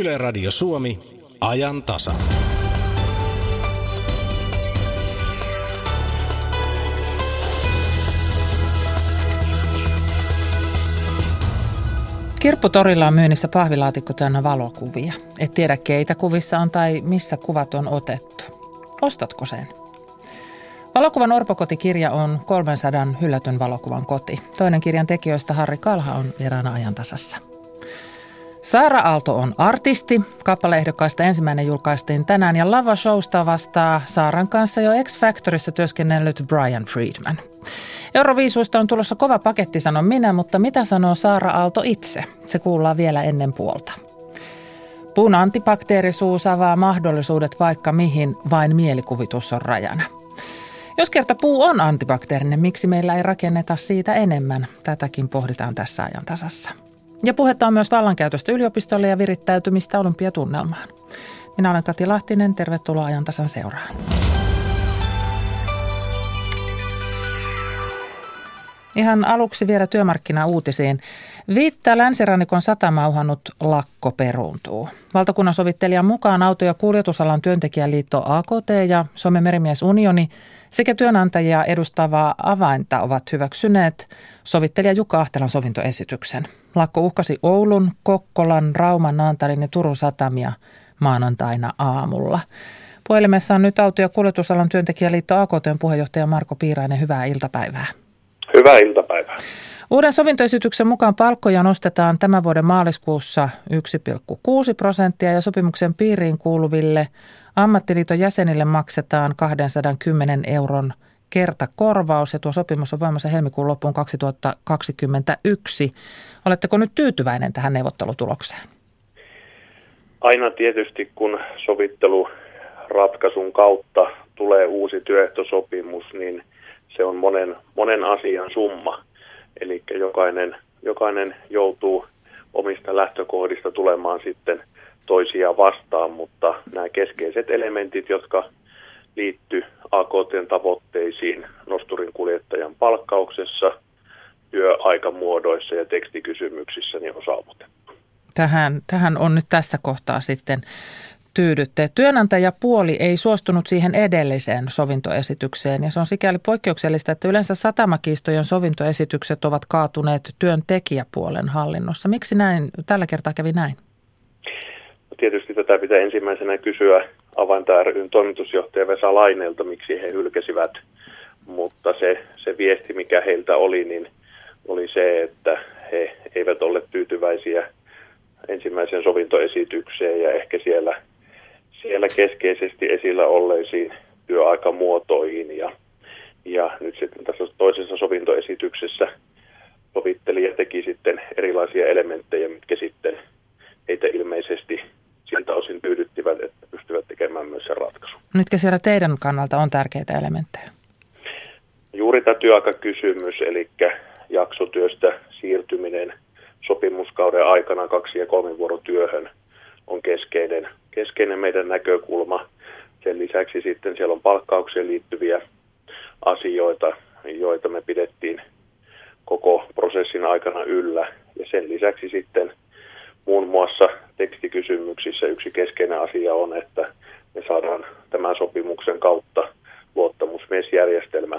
Yle Radio Suomi, ajan tasa. Kirpputorilla on myynnissä pahvilaatikko täynnä valokuvia. Et tiedä keitä kuvissa on tai missä kuvat on otettu. Ostatko sen? Valokuvan orpokotikirja on 300 hyllätyn valokuvan koti. Toinen kirjan tekijöistä Harri Kalha on vieraana ajantasassa. Saara Aalto on artisti. Kappaleehdokkaista ensimmäinen julkaistiin tänään ja lavashowsta vastaa Saaran kanssa jo X-Factorissa työskennellyt Brian Friedman. Euroviisuista on tulossa kova paketti, sanon minä, mutta mitä sanoo Saara Aalto itse? Se kuullaan vielä ennen puolta. Puun antibakteerisuus avaa mahdollisuudet vaikka mihin, vain mielikuvitus on rajana. Jos kerta puu on antibakteerinen, miksi meillä ei rakenneta siitä enemmän? Tätäkin pohditaan tässä ajan tasassa. Ja puhetta on myös vallankäytöstä yliopistolle ja virittäytymistä olympiatunnelmaan. Minä olen Kati Lahtinen, tervetuloa ajan tasan seuraan. Ihan aluksi vielä työmarkkinauutisiin. Viittä länsirannikon satamaa uhannut lakko peruuntuu. Valtakunnansovittelijan mukaan auto- ja kuljetusalan työntekijäliitto AKT ja Suomen merimiesunioni sekä työnantajia edustavaa avainta ovat hyväksyneet sovittelija Jukka Ahtelan sovintoesityksen. Lakko uhkasi Oulun, Kokkolan, Rauman, Naantalin ja Turun satamia maanantaina aamulla. Puhelimessa on nyt auto- ja kuljetusalan työntekijäliitto AKT:n puheenjohtaja Marko Piirainen. Hyvää iltapäivää. Hyvää iltapäivää. Uuden sovintoesityksen mukaan palkkoja nostetaan tämän vuoden maaliskuussa 1,6% ja sopimuksen piiriin kuuluville ammattiliiton jäsenille maksetaan 210 € kertakorvaus ja tuo sopimus on voimassa helmikuun loppuun 2021. Oletteko nyt tyytyväinen tähän neuvottelutulokseen? Aina tietysti kun sovitteluratkaisun kautta tulee uusi työehtosopimus, niin se on monen asian summa, eli jokainen joutuu omista lähtökohdista tulemaan sitten toisiaan vastaan, mutta nämä keskeiset elementit, jotka liittyy AKT:n tavoitteisiin nosturin kuljettajan palkkauksessa, työaikamuodoissa ja tekstikysymyksissä, niin on saavutettu. Tähän on nyt tässä kohtaa sitten tyydytte. Työnantajapuoli ei suostunut siihen edelliseen sovintoesitykseen ja se on sikäli poikkeuksellista, että yleensä satamakiistojen sovintoesitykset ovat kaatuneet työntekijäpuolen hallinnossa. Miksi näin tällä kertaa kävi näin? No tietysti tätä pitää ensimmäisenä kysyä Avainta ry:n toimitusjohtaja Vesa Laineelta, miksi he hylkäsivät, mutta se viesti, mikä heiltä oli, niin oli se, että he eivät olleet tyytyväisiä ensimmäiseen sovintoesitykseen ja ehkä siellä keskeisesti esillä olleisiin työaikamuotoihin. Ja nyt sitten tässä toisessa sovintoesityksessä sovittelija teki sitten erilaisia elementtejä, mitkä sitten heitä ilmeisesti siltä osin tyydyttivät, että pystyvät tekemään myös sen ratkaisun. Mitkä siellä teidän kannalta on tärkeitä elementtejä? Juuri tämä työaikakysymys, eli jaksotyöstä siirtyminen sopimuskauden aikana 2- ja 3-vuorotyöhön on keskeinen meidän näkökulma. Sen lisäksi sitten siellä on palkkaukseen liittyviä asioita, joita me pidettiin koko prosessin aikana yllä. Ja sen lisäksi sitten muun muassa tekstikysymyksissä yksi keskeinen asia on, että me saadaan tämän sopimuksen kautta luottamusmiesjärjestelmä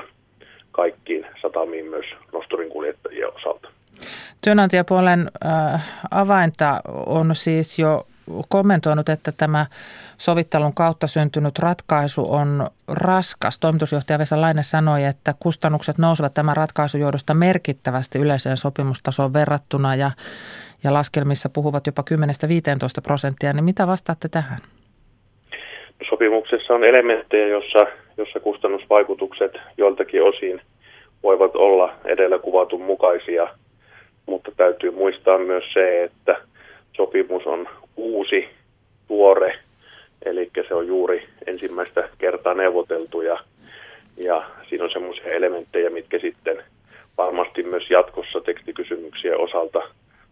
kaikkiin satamiin myös nosturinkuljettajien osalta. Työnantajapuolen avainta on siis jo kommentoinut, että tämä sovittelun kautta syntynyt ratkaisu on raskas. Toimitusjohtaja Vesa Laine sanoi, että kustannukset nousevat tämän ratkaisun johdosta merkittävästi yleiseen sopimustasoon verrattuna ja laskelmissa puhuvat jopa 10-15%. Niin mitä vastaatte tähän? Sopimuksessa on elementtejä, jossa kustannusvaikutukset joiltakin osin voivat olla edellä kuvatun mukaisia, mutta täytyy muistaa myös se, että sopimus on uusi, tuore, eli se on juuri ensimmäistä kertaa neuvoteltu ja siinä on semmoisia elementtejä, mitkä sitten varmasti myös jatkossa tekstikysymyksien osalta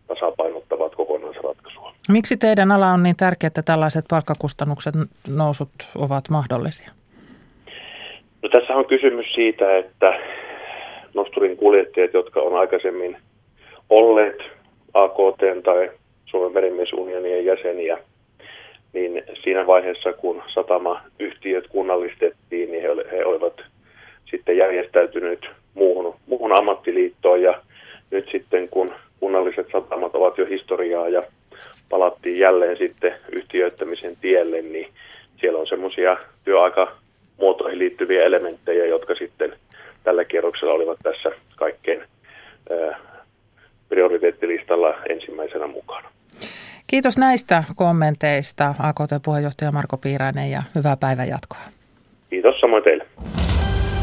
tasapainottavat kokonaisratkaisua. Miksi teidän ala on niin tärkeää, että tällaiset palkkakustannuksen nousut ovat mahdollisia? No, tässä on kysymys siitä, että nosturin kuljettajat, jotka on aikaisemmin olleet AKT:n tai Suomen merimiesunionien jäseniä, niin siinä vaiheessa, kun satamayhtiöt kunnallistettiin, niin he olivat sitten järjestäytyneet muuhun ammattiliittoon, ja nyt sitten kun kunnalliset satamat ovat jo historiaa ja palattiin jälleen sitten yhtiöittämisen tielle, niin siellä on semmoisia työaikamuotoihin liittyviä elementtejä, jotka sitten tällä kierroksella olivat tässä kaikkein prioriteettilistalla ensimmäisenä mukana. Kiitos näistä kommenteista AKT-puheenjohtaja Marko Piirainen, ja hyvää päivän jatkoa. Kiitos, samoin teille.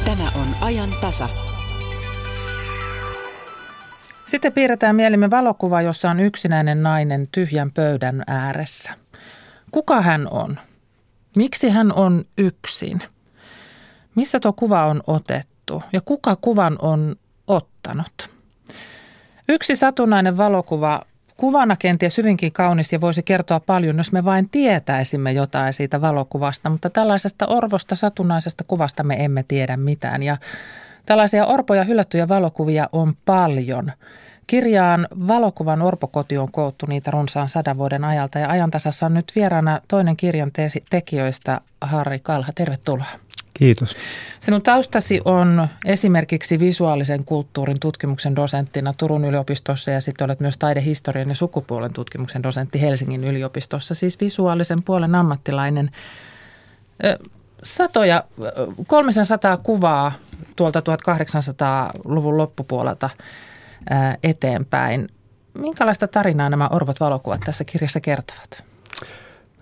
Tämä on Ajan tasa. Sitten piirretään mielimme valokuva, jossa on yksinäinen nainen tyhjän pöydän ääressä. Kuka hän on? Miksi hän on yksin? Missä tuo kuva on otettu ja kuka kuvan on ottanut? Yksi satunnainen valokuva, kuvana kenties hyvinkin kaunis ja voisi kertoa paljon, jos me vain tietäisimme jotain siitä valokuvasta, mutta tällaisesta orvosta satunnaisesta kuvasta me emme tiedä mitään, ja tällaisia orpoja hylättyjä valokuvia on paljon. Kirjaan Valokuvan orpokoti on koottu niitä runsaan 100 vuoden ajalta, ja Ajantasassa on nyt vieraana toinen kirjan tekijöistä, Harri Kalha. Tervetuloa. Kiitos. Sinun taustasi on esimerkiksi visuaalisen kulttuurin tutkimuksen dosenttina Turun yliopistossa, ja sitten olet myös taidehistorian ja sukupuolen tutkimuksen dosentti Helsingin yliopistossa, siis visuaalisen puolen ammattilainen. 300 kuvaa tuolta 1800-luvun loppupuolelta eteenpäin. Minkälaista tarinaa nämä orvot valokuvat tässä kirjassa kertovat?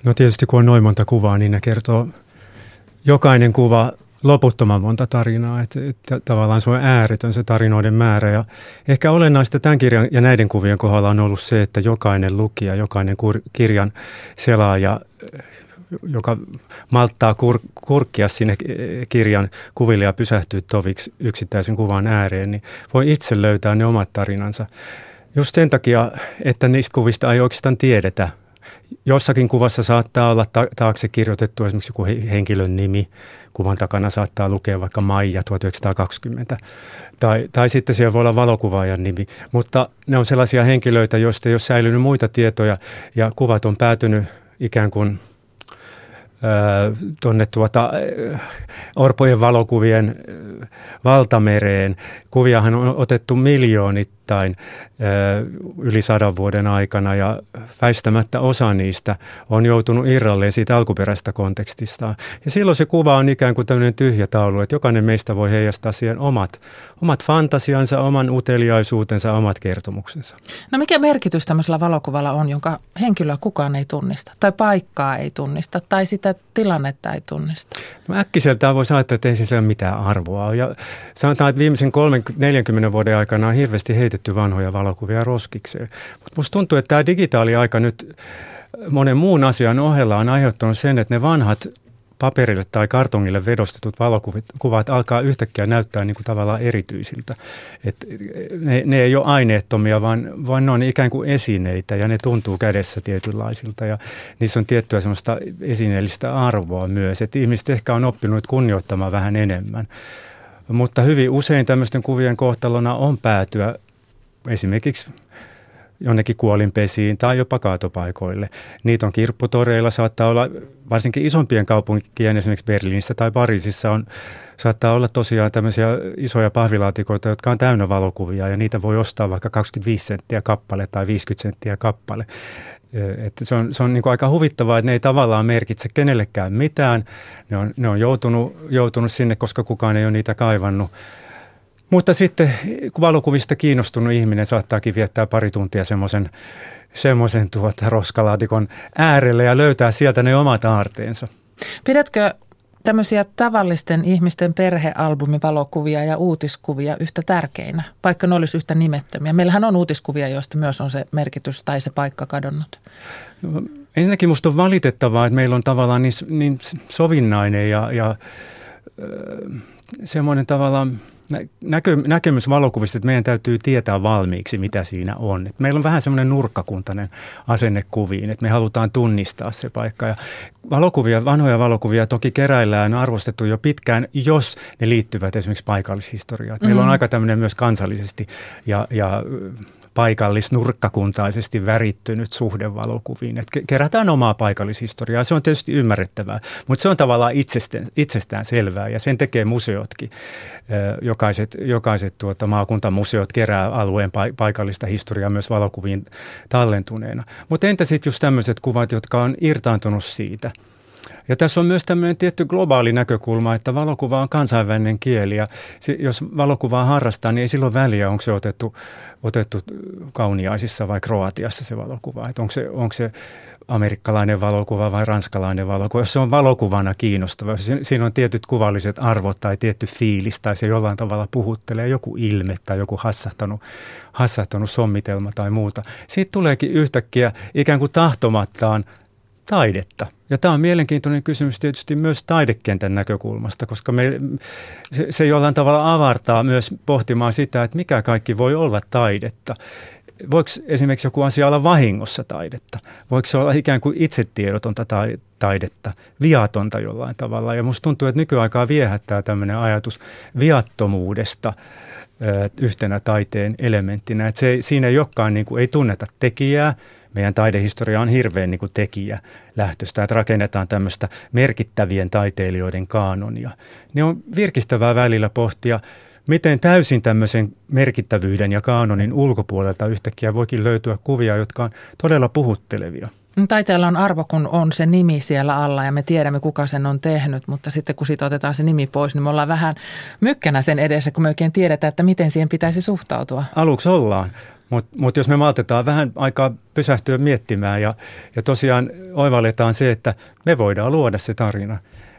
No tietysti kun on noin monta kuvaa, niin ne kertoo jokainen kuva loputtoman monta tarinaa. Että tavallaan se on ääretön se tarinoiden määrä. Ja ehkä olennaista tämän kirjan ja näiden kuvien kohdalla on ollut se, että jokainen lukija, jokainen kirjan selaaja, joka malttaa kurkkia sinne kirjan kuville ja pysähtyy toviksi yksittäisen kuvan ääreen, niin voi itse löytää ne omat tarinansa. Just sen takia, että niistä kuvista ei oikeastaan tiedetä. Jossakin kuvassa saattaa olla taakse kirjoitettu esimerkiksi joku henkilön nimi. Kuvan takana saattaa lukea vaikka Maija 1920 tai sitten siellä voi olla valokuvaajan nimi. Mutta ne on sellaisia henkilöitä, joista ei ole säilynyt muita tietoja, ja kuvat on päätynyt ikään kuin tuonne orpojen valokuvien valtamereen. Kuviahan on otettu miljoonittain yli 100 vuoden aikana, ja väistämättä osa niistä on joutunut irralleen siitä alkuperäisestä kontekstista. Ja silloin se kuva on ikään kuin tämmöinen tyhjä taulu, että jokainen meistä voi heijastaa siihen omat fantasiansa, oman uteliaisuutensa, omat kertomuksensa. No mikä merkitys tämmöisellä valokuvalla on, jonka henkilöä kukaan ei tunnista, tai paikkaa ei tunnista, tai sitä tilannetta ei tunnista? No äkkiseltään voi sanoa, että ei sillä ole mitään arvoa. Ja sanotaan, että viimeisen 30-40 vuoden aikana on hirveästi heitetty vanhoja valokuvia roskikseen. Mutta musta tuntuu, että tämä digitaaliaika nyt monen muun asian ohella on aiheuttanut sen, että ne vanhat paperille tai kartongille vedostetut valokuvat alkaa yhtäkkiä näyttää niin kuin tavallaan erityisiltä. Et ne ei ole aineettomia, vaan ne on ikään kuin esineitä, ja ne tuntuu kädessä tietynlaisilta, ja niissä on tiettyä semmoista esineellistä arvoa myös. Et ihmiset ehkä on oppinut kunnioittamaan vähän enemmän, mutta hyvin usein tämmöisten kuvien kohtalona on päätyä esimerkiksi jonnekin kuolinpesiin tai jopa kaatopaikoille. Niitä on kirpputoreilla, saattaa olla varsinkin isompien kaupunkien, esimerkiksi Berliinissä tai Pariisissa saattaa olla tosiaan tämmöisiä isoja pahvilaatikoita, jotka on täynnä valokuvia, ja niitä voi ostaa vaikka 25 senttiä kappale tai 50 senttiä kappale. Että se on niin kuin aika huvittavaa, että ne ei tavallaan merkitse kenellekään mitään. Ne on joutunut sinne, koska kukaan ei ole niitä kaivannut. Mutta sitten kun valokuvista kiinnostunut ihminen saattaakin viettää pari tuntia semmoisen roskalaatikon äärelle ja löytää sieltä ne omat aarteensa. Pidätkö tämmöisiä tavallisten ihmisten perhealbumivalokuvia ja uutiskuvia yhtä tärkeinä, vaikka ne olisi yhtä nimettömiä? Meillähän on uutiskuvia, joista myös on se merkitys tai se paikka kadonnut. No, ensinnäkin musta on valitettavaa, että meillä on tavallaan niin sovinnainen ja semmoinen tavallaan näkemys valokuvista, että meidän täytyy tietää valmiiksi, mitä siinä on. Et meillä on vähän semmoinen nurkkakuntainen asenne kuviin, että me halutaan tunnistaa se paikka. Ja vanhoja valokuvia toki keräillään, on arvostettu jo pitkään, jos ne liittyvät esimerkiksi paikallishistoriaan. Meillä on aika tämmöinen myös kansallisesti ja paikallisnurkkakuntaisesti värittynyt suhde valokuviin. Et kerätään omaa paikallishistoriaa, se on tietysti ymmärrettävää, mutta se on tavallaan itsestään selvää ja sen tekee museotkin. Jokaiset maakuntamuseot kerää alueen paikallista historiaa myös valokuviin tallentuneena. Mutta entä sitten just tämmöiset kuvat, jotka on irtaantunut siitä? Ja tässä on myös tämmöinen tietty globaali näkökulma, että valokuva on kansainvälinen kieli ja jos valokuvaa harrastaa, niin ei silloin väliä, onko se otettu Kauniaisissa vai Kroatiassa se valokuva. Että onko se amerikkalainen valokuva vai ranskalainen valokuva, jos se on valokuvana kiinnostava. Jos siinä on tietyt kuvalliset arvot tai tietty fiilis tai se jollain tavalla puhuttelee joku ilme tai joku hassahtanut sommitelma tai muuta. Siitä tuleekin yhtäkkiä ikään kuin tahtomattaan taidetta. Ja tämä on mielenkiintoinen kysymys tietysti myös taidekentän näkökulmasta, koska se jollain tavalla avartaa myös pohtimaan sitä, että mikä kaikki voi olla taidetta. Voiko esimerkiksi joku asia olla vahingossa taidetta? Voiko se olla ikään kuin itsetiedotonta taidetta, viatonta jollain tavalla? Ja musta tuntuu, että nykyaikaa viehättää tämmöinen ajatus viattomuudesta yhtenä taiteen elementtinä. Että siinä ei olekaan, niin kuin, ei tunneta tekijää. Meidän taidehistoria on hirveän niin kuin tekijä lähtöstä, että rakennetaan tämmöistä merkittävien taiteilijoiden kaanonia. Ne on virkistävää välillä pohtia, miten täysin tämmöisen merkittävyyden ja kaanonin ulkopuolelta yhtäkkiä voikin löytyä kuvia, jotka on todella puhuttelevia. Taiteella on arvo, kun on se nimi siellä alla ja me tiedämme, kuka sen on tehnyt, mutta sitten kun siitä otetaan se nimi pois, niin me ollaan vähän mykkänä sen edessä, kun me oikein tiedetään, että miten siihen pitäisi suhtautua. Aluksi ollaan. Mutta jos me maltetaan vähän aikaa pysähtyä miettimään ja tosiaan oivalletaan se, että me voidaan luoda se tarina.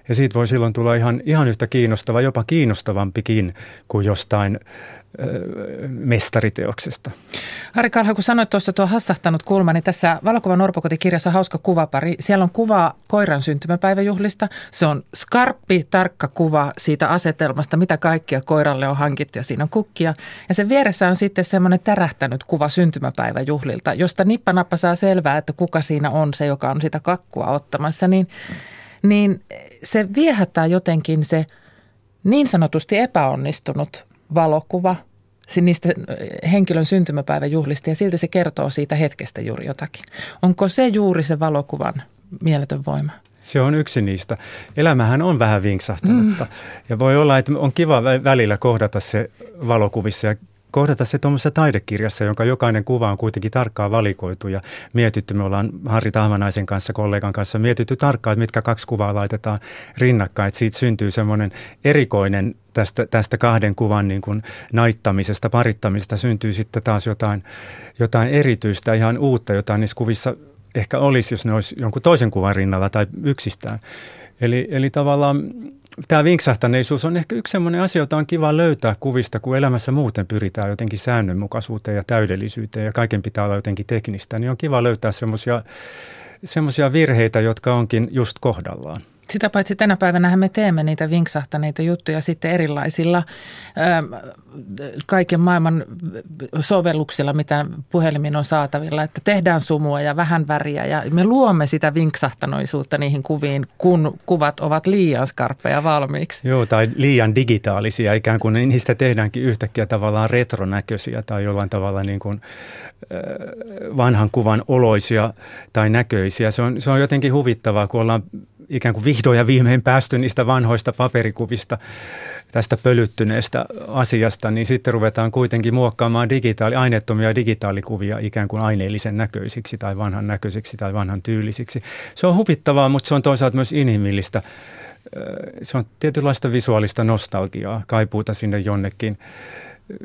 Ja siitä voi silloin tulla ihan yhtä kiinnostava, jopa kiinnostavampikin kuin jostain mestariteoksesta. Harri Kalha, kun sanoit tuossa tuo hassahtanut kulma, niin tässä Valokuvan orpokotikirjassa on hauska kuvapari. Siellä on kuva koiran syntymäpäiväjuhlista. Se on skarppi, tarkka kuva siitä asetelmasta, mitä kaikkia koiralle on hankittu ja siinä on kukkia. Ja sen vieressä on sitten semmoinen tärähtänyt kuva syntymäpäiväjuhlilta, josta nippanappa saa selvää, että kuka siinä on se, joka on sitä kakkua ottamassa, niin se viehättää jotenkin se niin sanotusti epäonnistunut valokuva niistä henkilön syntymäpäiväjuhlista ja silti se kertoo siitä hetkestä juuri jotakin. Onko se juuri se valokuvan mieletön voima? Se on yksi niistä. Elämähän on vähän vinksahtanutta ja voi olla, että on kiva välillä kohdata se valokuvissa ja kohdata se tuommoisessa taidekirjassa, jonka jokainen kuva on kuitenkin tarkkaan valikoitu ja mietitty. Me ollaan Harri Tahvanaisen kanssa, kollegan kanssa mietitty tarkkaan, että mitkä kaksi kuvaa laitetaan rinnakkain. Että siitä syntyy semmoinen erikoinen tästä kahden kuvan niin kuin naittamisesta, parittamisesta syntyy sitten taas jotain erityistä, ihan uutta, jotain niissä kuvissa ehkä olisi, jos ne olisi jonkun toisen kuvan rinnalla tai yksistään. Eli tavallaan tämä vinksahtaneisuus on ehkä yksi sellainen asia, jota on kiva löytää kuvista, kun elämässä muuten pyritään jotenkin säännönmukaisuuteen ja täydellisyyteen ja kaiken pitää olla jotenkin teknistä, niin on kiva löytää semmoisia virheitä, jotka onkin just kohdallaan. Sitä paitsi tänä päivänähän me teemme niitä vinksahtaneita juttuja sitten erilaisilla kaiken maailman sovelluksilla, mitä puhelimin on saatavilla, että tehdään sumua ja vähän väriä ja me luomme sitä vinksahtanoisuutta niihin kuviin, kun kuvat ovat liian skarppeja valmiiksi. Joo, tai liian digitaalisia ikään kuin, niin niistä tehdäänkin yhtäkkiä tavallaan retronäköisiä tai jollain tavalla niin kuin vanhan kuvan oloisia tai näköisiä. Se on jotenkin huvittavaa, kun ollaan ikään kuin vihdoin ja viimein päästy niistä vanhoista paperikuvista, tästä pölyttyneestä asiasta, niin sitten ruvetaan kuitenkin muokkaamaan aineettomia digitaalikuvia ikään kuin aineellisen näköisiksi tai vanhan näköisiksi tai vanhan tyylisiksi. Se on huvittavaa, mutta se on toisaalta myös inhimillistä. Se on tietynlaista visuaalista nostalgiaa, kaipuuta sinne jonnekin.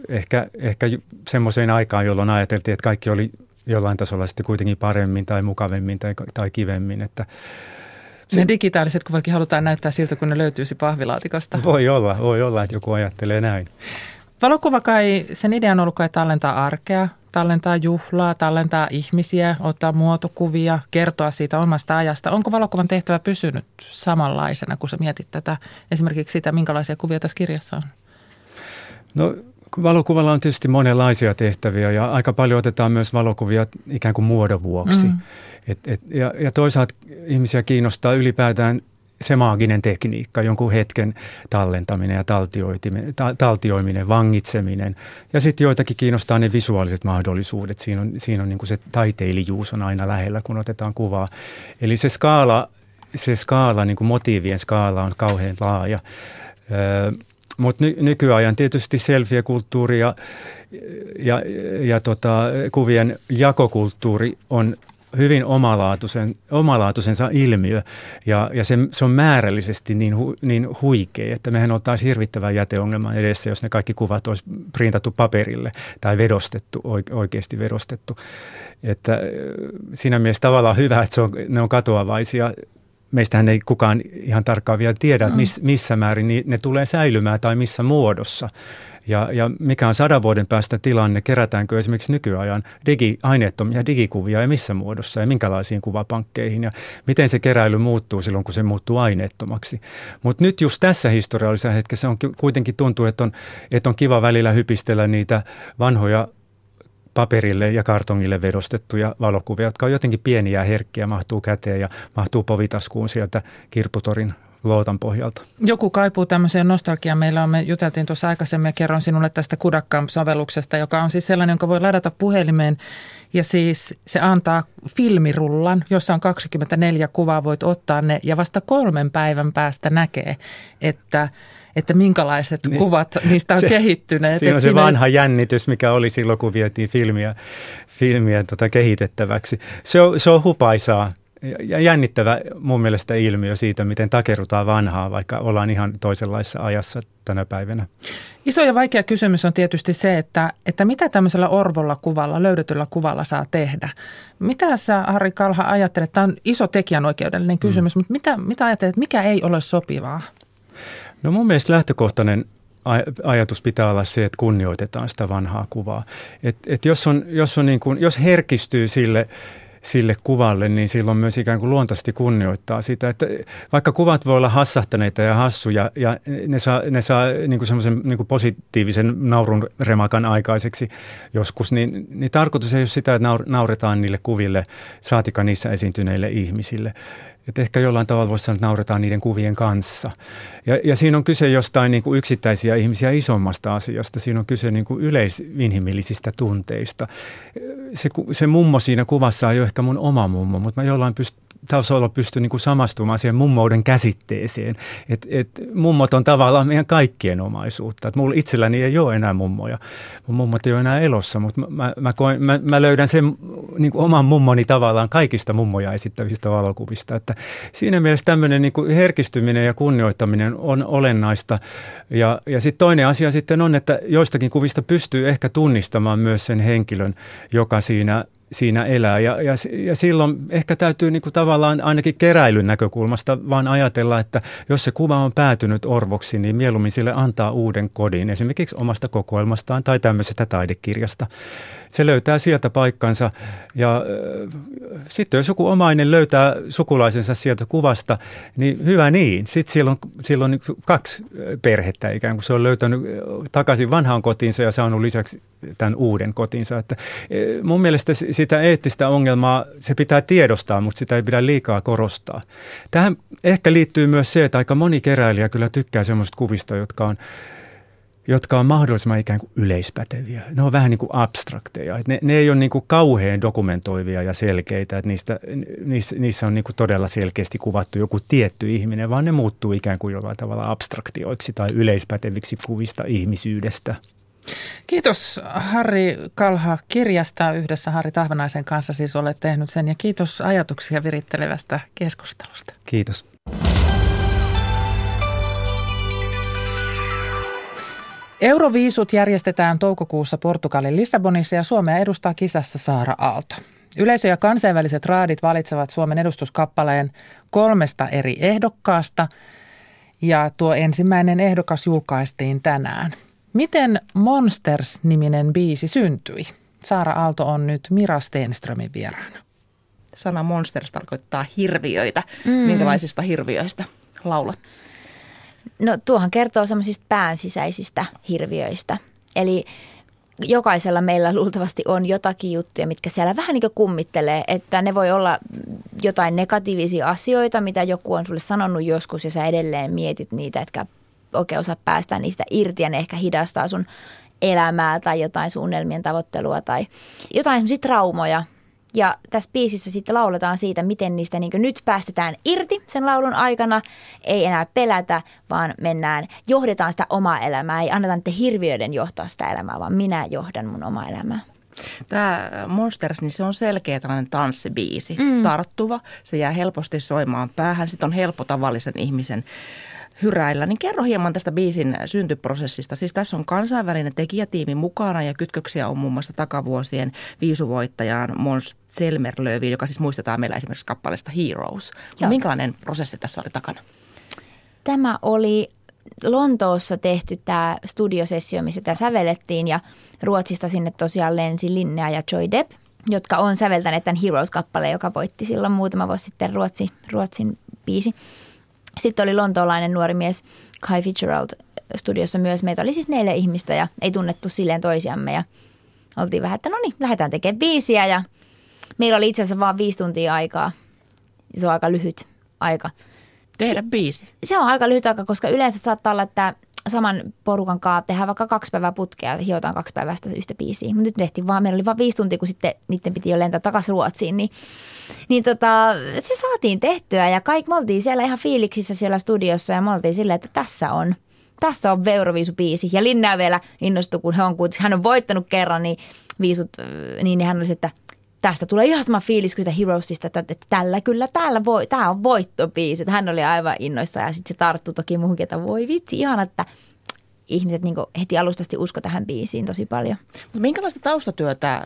Ehkä semmoiseen aikaan, jolloin ajateltiin, että kaikki oli jollain tasolla sitten kuitenkin paremmin tai mukavemmin tai kivemmin, että ne digitaaliset kuvatkin halutaan näyttää siltä, kun ne löytyisi pahvilaatikosta. Voi olla, että joku ajattelee näin. Valokuva kai, sen idea on ollut kai tallentaa arkea, tallentaa juhlaa, tallentaa ihmisiä, ottaa muotokuvia, kertoa siitä omasta ajasta. Onko valokuvan tehtävä pysynyt samanlaisena, kun sä mietit tätä, esimerkiksi sitä, minkälaisia kuvia tässä kirjassa on? No, valokuvalla on tietysti monenlaisia tehtäviä ja aika paljon otetaan myös valokuvia ikään kuin muodon vuoksi. Ja toisaalta ihmisiä kiinnostaa ylipäätään se maaginen tekniikka, jonkun hetken tallentaminen ja taltioiminen, vangitseminen. Ja sitten joitakin kiinnostaa ne visuaaliset mahdollisuudet. Siinä on niin kuin se taiteilijuus on aina lähellä, kun otetaan kuvaa. Eli se skaala niin kuin motiivien skaala on kauhean laaja. Mutta nykyajan tietysti selfie-kulttuuri ja kuvien jakokulttuuri on hyvin omalaatuisensa ilmiö ja se on määrällisesti niin huikea, että mehän oltaisiin hirvittävän jäteongelman edessä, jos ne kaikki kuvat olisi printattu paperille tai vedostettu, oikeasti vedostettu. Että siinä mielessä tavallaan hyvä, että ne on katoavaisia. Meistähän ei kukaan ihan tarkkaan vielä tiedä, että missä määrin ne tulee säilymään tai missä muodossa. Ja mikä on 100 vuoden päästä tilanne, kerätäänkö esimerkiksi nykyajan aineettomia digikuvia ja missä muodossa ja minkälaisiin kuvapankkeihin ja miten se keräily muuttuu silloin, kun se muuttuu aineettomaksi. Mutta nyt just tässä historiallisessa hetkessä on kuitenkin tuntuu, että on kiva välillä hypistellä niitä vanhoja paperille ja kartongille vedostettuja valokuvia, jotka on jotenkin pieniä ja herkkiä, mahtuu käteen ja mahtuu povitaskuun sieltä Kirpputorin lootan pohjalta. Joku kaipuu tämmöiseen nostalgiaan. Me juteltiin tuossa aikaisemmin ja kerron sinulle tästä Kudakka-sovelluksesta, joka on siis sellainen, jonka voi ladata puhelimeen ja siis se antaa filmirullan, jossa on 24 kuvaa, voit ottaa ne ja vasta 3 päivän päästä näkee, että minkälaiset kuvat niistä on kehittyneet. Siinä on se vanha jännitys, mikä oli silloin, kun vietiin filmiä kehitettäväksi. Se on hupaisaa ja jännittävä mun mielestä ilmiö siitä, miten takerrutaan vanhaa, vaikka ollaan ihan toisenlaisessa ajassa tänä päivänä. Iso ja vaikea kysymys on tietysti se, että mitä tämmöisellä orvolla kuvalla, löydetyllä kuvalla saa tehdä. Mitä sä, Harri Kalha, ajattelet? Tämä on iso tekijänoikeudellinen kysymys, mutta mitä ajattelet, mikä ei ole sopivaa? No mun mielestä lähtökohtainen ajatus pitää olla se, että kunnioitetaan sitä vanhaa kuvaa. Et jos herkistyy sille kuvalle, niin silloin myös ikään kuin luontaisesti kunnioittaa sitä, että vaikka kuvat voi olla hassahtaneita ja hassuja ja ne saa niin kuin semmoisen niin kuin positiivisen naurun remakan aikaiseksi joskus, niin tarkoitus ei ole sitä, että nauretaan niille kuville, saatika niissä esiintyneille ihmisille. Että ehkä jollain tavalla voisi sanoa, että nauretaan niiden kuvien kanssa. Ja siinä on kyse jostain niin kuin yksittäisiä ihmisiä isommasta asiasta. Siinä on kyse niin kuin yleisinhimillisistä tunteista. Se mummo siinä kuvassa ei ole ehkä mun oma mummo, mutta mä jollain tasolla pystyn niin kuin samastumaan siihen mummouden käsitteeseen. Mummot on tavallaan meidän kaikkien omaisuutta. Et mulla itselläni ei ole enää mummoja. Mun mummot ei ole enää elossa, mutta mä löydän sen niin kuin oman mummoni tavallaan kaikista mummoja esittävistä valokuvista. Että siinä mielessä tämmöinen niin kuin herkistyminen ja kunnioittaminen on olennaista. Ja sitten toinen asia sitten on, että joistakin kuvista pystyy ehkä tunnistamaan myös sen henkilön, joka siinä elää ja silloin ehkä täytyy niin kuin tavallaan ainakin keräilyn näkökulmasta vaan ajatella, että jos se kuva on päätynyt orvoksi, niin mieluummin sille antaa uuden kodin, esimerkiksi omasta kokoelmastaan tai tämmöisestä taidekirjasta. Se löytää sieltä paikkansa ja sitten jos joku omainen löytää sukulaisensa sieltä kuvasta, niin hyvä niin. Sitten siellä on 2 perhettä ikään kuin se on löytänyt takaisin vanhaan kotiinsa ja saanut lisäksi tämän uuden kotinsa. Että mun mielestä sitä eettistä ongelmaa se pitää tiedostaa, mutta sitä ei pidä liikaa korostaa. Tähän ehkä liittyy myös se, että aika moni keräilijä kyllä tykkää semmoisista kuvista, jotka on mahdollisimman ikään kuin yleispäteviä. Ne on vähän niin kuin abstrakteja. Ne ei ole niin kuin kauhean dokumentoivia ja selkeitä, että niissä on niin kuin todella selkeästi kuvattu joku tietty ihminen, vaan ne muuttuu ikään kuin jollain tavalla abstraktioiksi tai yleispäteviksi kuvista ihmisyydestä. Kiitos Harri Kalha kirjasta yhdessä Harri Tahvanaisen kanssa, siis olet tehnyt sen ja kiitos ajatuksia virittelevästä keskustelusta. Kiitos. Euroviisut järjestetään toukokuussa Portugalin Lissabonissa ja Suomea edustaa kisassa Saara Aalto. Yleisö ja kansainväliset raadit valitsevat Suomen edustuskappaleen 3 eri ehdokkaasta ja tuo ensimmäinen ehdokas julkaistiin tänään. Miten Monsters-niminen biisi syntyi? Saara Aalto on nyt Mira Steenströmin vieraana. Sana Monsters tarkoittaa hirviöitä. Minkälaisista hirviöistä laulat? No tuohan kertoo semmoisista päänsisäisistä hirviöistä. Eli jokaisella meillä luultavasti on jotakin juttuja, mitkä siellä vähän niin kuin kummittelee, että ne voi olla jotain negatiivisia asioita, mitä joku on sulle sanonut joskus ja sä edelleen mietit niitä, etkä oikein osaa päästä niistä irti ja ne ehkä hidastaa sun elämää tai jotain sun unelmien tavoittelua tai jotain semmoisia traumoja. Ja tässä biisissä sitten lauletaan siitä, miten niistä niin nyt päästetään irti sen laulun aikana. Ei enää pelätä, vaan mennään, johdetaan sitä omaa elämää. Ei anneta niiden hirviöiden johtaa sitä elämää, vaan minä johdan mun omaa elämää. Tämä Monsters, niin se on selkeä tällainen tanssibiisi, tarttuva. Se jää helposti soimaan päähän. Sitten on helppo tavallisen ihmisen hyräillä. Niin kerro hieman tästä biisin syntyprosessista. Siis tässä on kansainvälinen tekijätiimi mukana ja kytköksiä on muun muassa takavuosien viisuvoittajaan Måns Zelmerlöviin, joka siis muistetaan meillä esimerkiksi kappaleesta Heroes. Joo. Minkälainen prosessi tässä oli takana? Tämä oli Lontoossa tehty tämä studiosessio, missä tämä sävellettiin ja Ruotsista sinne tosiaan lensi Linnea ja Joy Depp, jotka on säveltäneet tämän Heroes-kappaleen, joka voitti silloin muutama vuosi sitten Ruotsin biisi. Sitten oli lontoolainen nuori mies Kai Fitzgerald studiossa myös. Meitä oli siis 4 ihmistä ja ei tunnettu silleen toisiamme ja oltiin vähän, että no niin, lähdetään tekemään biisiä ja meillä oli itse asiassa vaan 5 tuntia aikaa. Se on aika lyhyt aika. Tehdä biisi. Se on aika lyhyt aika, koska yleensä saattaa olla, että saman porukan kanssa tehdään vaikka 2 päivää putkea ja hiotaan 2 päivää sitä yhtä biisiä. Mutta nyt meillä oli vaan 5 tuntia, kun sitten niiden piti jo lentää takaisin Ruotsiin. Se saatiin tehtyä ja me oltiin siellä ihan fiiliksissä siellä studiossa ja me oltiin silleen, että tässä on Euroviisubiisi. Ja Linnea vielä innostui, kun hän on voittanut kerran niin viisut, niin hän olisi, että tästä tulee ihan sama fiilis kuin sitä Heroesista, että tämä on voittobiisi. Hän oli aivan innoissaan ja sitten se tarttui toki muuhunkin, että voi vitsi, ihana, että ihmiset niin heti alusta asti usko tähän biisiin tosi paljon. Minkälaista taustatyötä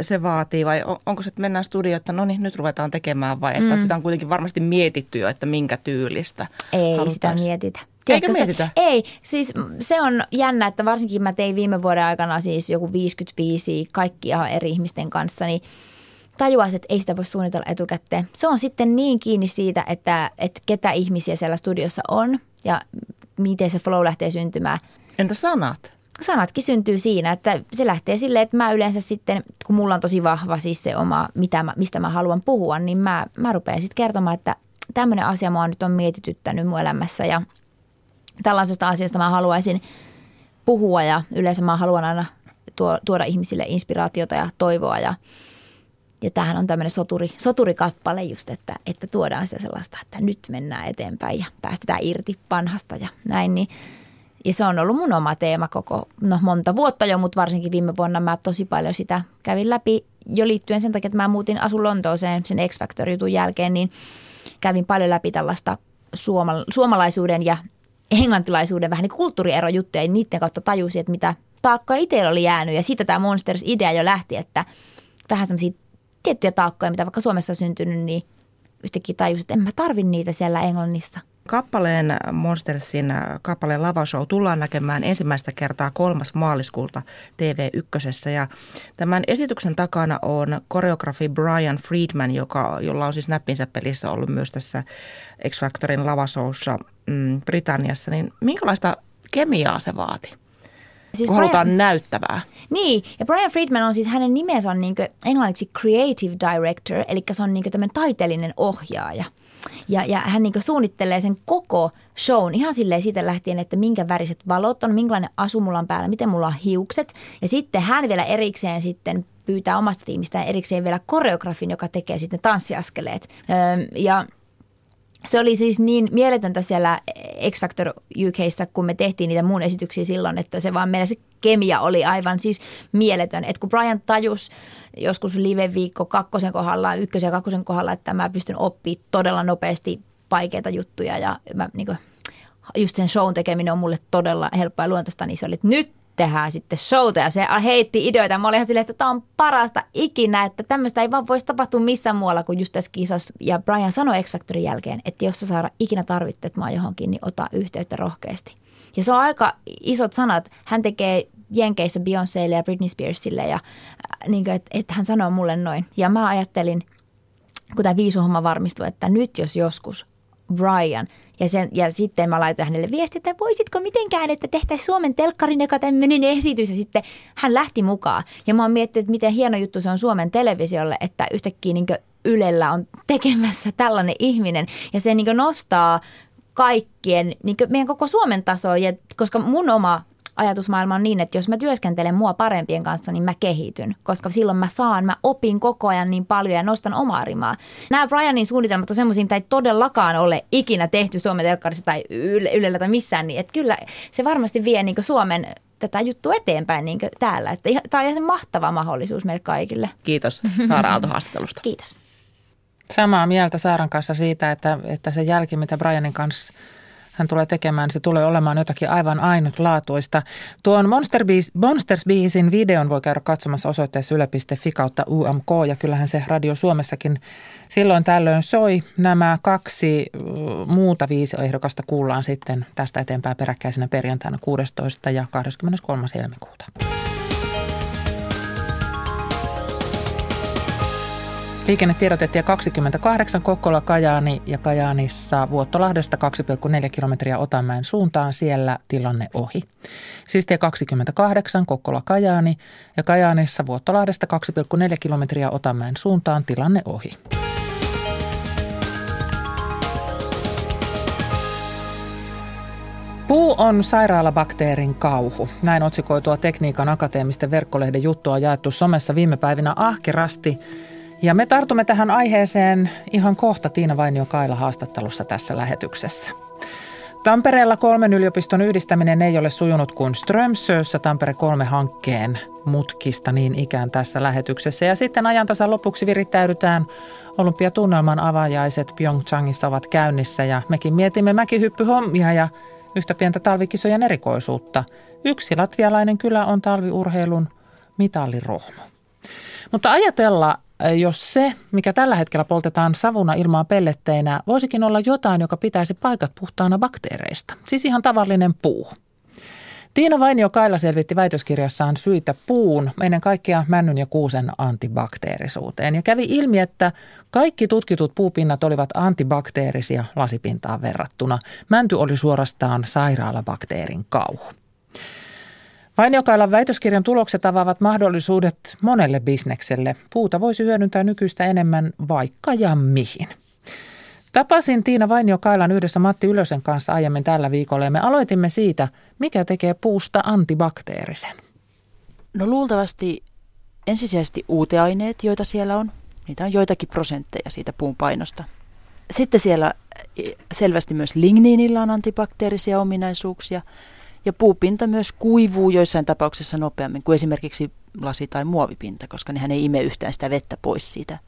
se vaatii vai onko se, että mennään studioon, että no niin, nyt ruvetaan tekemään vai että sitä on kuitenkin varmasti mietitty jo, että minkä tyylistä ei halutaan. Sitä mietitä. Eikö mietitä? Ei, siis se on jännä, että varsinkin mä tein viime vuoden aikana siis joku 50 biisiä kaikkia eri ihmisten kanssa, niin tajuaisin, että ei sitä voi suunnitella etukäteen. Se on sitten niin kiinni siitä, että ketä ihmisiä siellä studiossa on ja miten se flow lähtee syntymään. Entä sanat? Sanatkin syntyy siinä, että se lähtee silleen, että mä yleensä sitten, kun mulla on tosi vahva siis se oma, mistä mä haluan puhua, niin mä rupean sitten kertomaan, että tämmöinen asia mä nyt on mietityttänyt mun elämässä ja tällaisesta asiasta mä haluaisin puhua ja yleensä mä haluan aina tuoda ihmisille inspiraatiota ja toivoa ja tämähän on tämmöinen soturikappale just, että tuodaan sitä sellaista, että nyt mennään eteenpäin ja päästetään irti vanhasta ja näin. Niin. Ja se on ollut mun oma teema monta vuotta jo, mutta varsinkin viime vuonna mä tosi paljon sitä kävin läpi jo liittyen sen takia, että mä muutin asun Lontooseen sen X-Factor-jutun jälkeen, niin kävin paljon läpi tällaista suomalaisuuden ja englantilaisuuden vähän niin kulttuurierojuttuja ja niiden kautta tajusin, että mitä taakkoja itsellä oli jäänyt ja siitä tämä Monsters-idea jo lähti, että vähän sellaisia tiettyjä taakkoja, mitä vaikka Suomessa on syntynyt, niin yhtäkkiä tajusin, että en mä tarvi niitä siellä Englannissa. Kappaleen Monstersin kappaleen lavashow tullaan näkemään ensimmäistä kertaa 3. maaliskuuta TV1. Ja tämän esityksen takana on koreografi Brian Friedman, jolla on siis näppinsä pelissä ollut myös tässä X-Factorin lavashowssa Britanniassa. Niin minkälaista kemiaa se vaati? Siis halutaan näyttävää. Niin, ja Brian Friedman on siis, hänen nimensä on niin kuin englanniksi creative director, eli se on niin kuin tämmöinen taiteellinen ohjaaja. Ja hän niin kuin suunnittelee sen koko shown ihan silleen siitä lähtien, että minkä väriset valot on, minkälainen asu mulla on päällä, miten mulla on hiukset. Ja sitten hän vielä erikseen sitten pyytää omasta tiimistään erikseen vielä koreografin, joka tekee sitten tanssiaskeleet. Ja se oli siis niin mieletöntä siellä X-Factor UK:ssa, kun me tehtiin niitä mun esityksiä silloin, että se vaan meillä se kemia oli aivan siis mieletön. Että kun Brian tajusi joskus live-viikko 2 kohdalla, 1 ja 2 kohdalla, että mä pystyn oppimaan todella nopeasti vaikeita juttuja ja mä, niin kuin, just sen shown tekeminen on mulle todella helppoa ja luontaista, niin se oli, että nyt tehdään sitten showta ja se heitti ideoita. Mä olin ihan silleen, että tämä on parasta ikinä, että tämmöistä ei vaan voisi tapahtua missään muualla kuin just tässä kisassa. Ja Brian sanoi X-Factorin jälkeen, että jos sä Saara ikinä tarvitset mua johonkin, niin ota yhteyttä rohkeasti. Ja se on aika isot sanat. Hän tekee Jenkeissä Beyoncélle ja Britney Spearsille ja niin että hän sanoo mulle noin. Ja mä ajattelin, kun tämä viisuhomma varmistui, että nyt jos joskus Brian Ja sitten mä laitoin hänelle viestiä, että voisitko mitenkään, että tehtäisiin Suomen telkkarin eka tämmöinen esitys. Ja sitten hän lähti mukaan. Ja mä oon miettinyt, että miten hieno juttu se on Suomen televisiolle, että yhtäkkiä niin kuin Ylellä on tekemässä tällainen ihminen. Ja se niin kuin nostaa kaikkien, niin kuin meidän koko Suomen tasoa, koska mun oma ajatusmaailma on niin, että jos mä työskentelen mua parempien kanssa, niin mä kehityn, koska silloin mä opin koko ajan niin paljon ja nostan omaa rimaa. Nämä Brianin suunnitelmat on semmoisia, mitä ei todellakaan ole ikinä tehty Suomen telkkarissa tai Ylellä tai missään, niin että kyllä se varmasti vie niin kuin Suomen tätä juttua eteenpäin niin kuin täällä. Että tämä on ihan mahtava mahdollisuus meille kaikille. Kiitos Saara Aalto haastattelusta. Kiitos. Samaa mieltä Saaran kanssa siitä, että se jälki, mitä Brianin kanssa hän tulee tekemään, se tulee olemaan jotakin aivan ainutlaatuista. Tuon Monsters-biisin videon voi käydä katsomassa osoitteessa yle.fi/UMK, ja kyllähän se Radio Suomessakin silloin tällöin soi. Nämä kaksi muuta viisioehdokasta kuullaan sitten tästä eteenpäin peräkkäisenä perjantaina 16. ja 23. helmikuuta. Liikennetiedotettia 28 Kokkola-Kajaani ja Kajaanissa Vuottolahdesta 2,4 kilometriä Otanmäen suuntaan, siellä tilanne ohi. Siis tie 28 Kokkola-Kajaani ja Kajaanissa Vuottolahdesta 2,4 kilometriä Otanmäen suuntaan, tilanne ohi. Puu on sairaalabakteerin kauhu. Näin otsikoitua Tekniikan akateemisten verkkolehden juttua on jaettu somessa viime päivinä ahkerasti. Ja me tartumme tähän aiheeseen ihan kohta Tiina Vainio-Kaila haastattelussa tässä lähetyksessä. Tampereella 3 yliopiston yhdistäminen ei ole sujunut kuin Strömsössä Tampere 3 hankkeen mutkista niin ikään tässä lähetyksessä. Ja sitten ajantasan lopuksi virittäydytään. Olympiatunnelman avajaiset Pyeongchangissa ovat käynnissä ja mekin mietimme mäkihyppyhommia ja yhtä pientä talvikisojen erikoisuutta. Yksi latvialainen kylä on talviurheilun mitallirohmo. Mutta ajatella, jos se, mikä tällä hetkellä poltetaan savuna ilmaan pelletteinä, voisikin olla jotain, joka pitäisi paikat puhtaana bakteereista. Siis ihan tavallinen puu. Tiina Vainio-Kaila selvitti väitöskirjassaan syitä puun, ennen kaikkea männyn ja kuusen antibakteerisuuteen. Ja kävi ilmi, että kaikki tutkitut puupinnat olivat antibakteerisia lasipintaan verrattuna. Mänty oli suorastaan sairaalabakteerin kauhu. Vainio-Kailan väitöskirjan tulokset avaavat mahdollisuudet monelle bisnekselle. Puuta voisi hyödyntää nykyistä enemmän vaikka ja mihin. Tapasin Tiina Vainio-Kailan yhdessä Matti Ylösen kanssa aiemmin tällä viikolla ja me aloitimme siitä, mikä tekee puusta antibakteerisen. No luultavasti ensisijaisesti uuteaineet, joita siellä on. Niitä on joitakin prosentteja siitä puun painosta. Sitten siellä selvästi myös ligniinilla on antibakteerisia ominaisuuksia. Ja puupinta myös kuivuu joissain tapauksissa nopeammin kuin esimerkiksi lasi- tai muovipinta, koska nehän ei ime yhtään sitä vettä pois siitä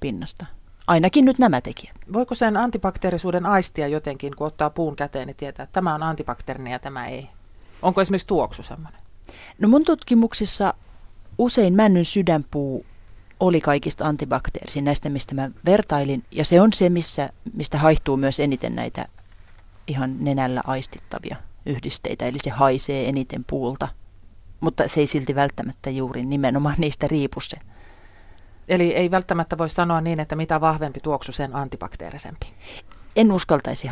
pinnasta. Ainakin nyt nämä tekijät. Voiko sen antibakteerisuuden aistia jotenkin, kun ottaa puun käteen, niin tietää, että tämä on antibakteerinen ja tämä ei? Onko esimerkiksi tuoksu sellainen? No mun tutkimuksissa usein männyn sydänpuu oli kaikista antibakteerisin näistä, mistä mä vertailin. Ja se on se, mistä haihtuu myös eniten näitä ihan nenällä aistittavia yhdisteitä, eli se haisee eniten puulta, mutta se ei silti välttämättä juuri nimenomaan niistä riipu se. Eli ei välttämättä voi sanoa niin, että mitä vahvempi tuoksu, sen antibakteerisempi. En uskaltaisi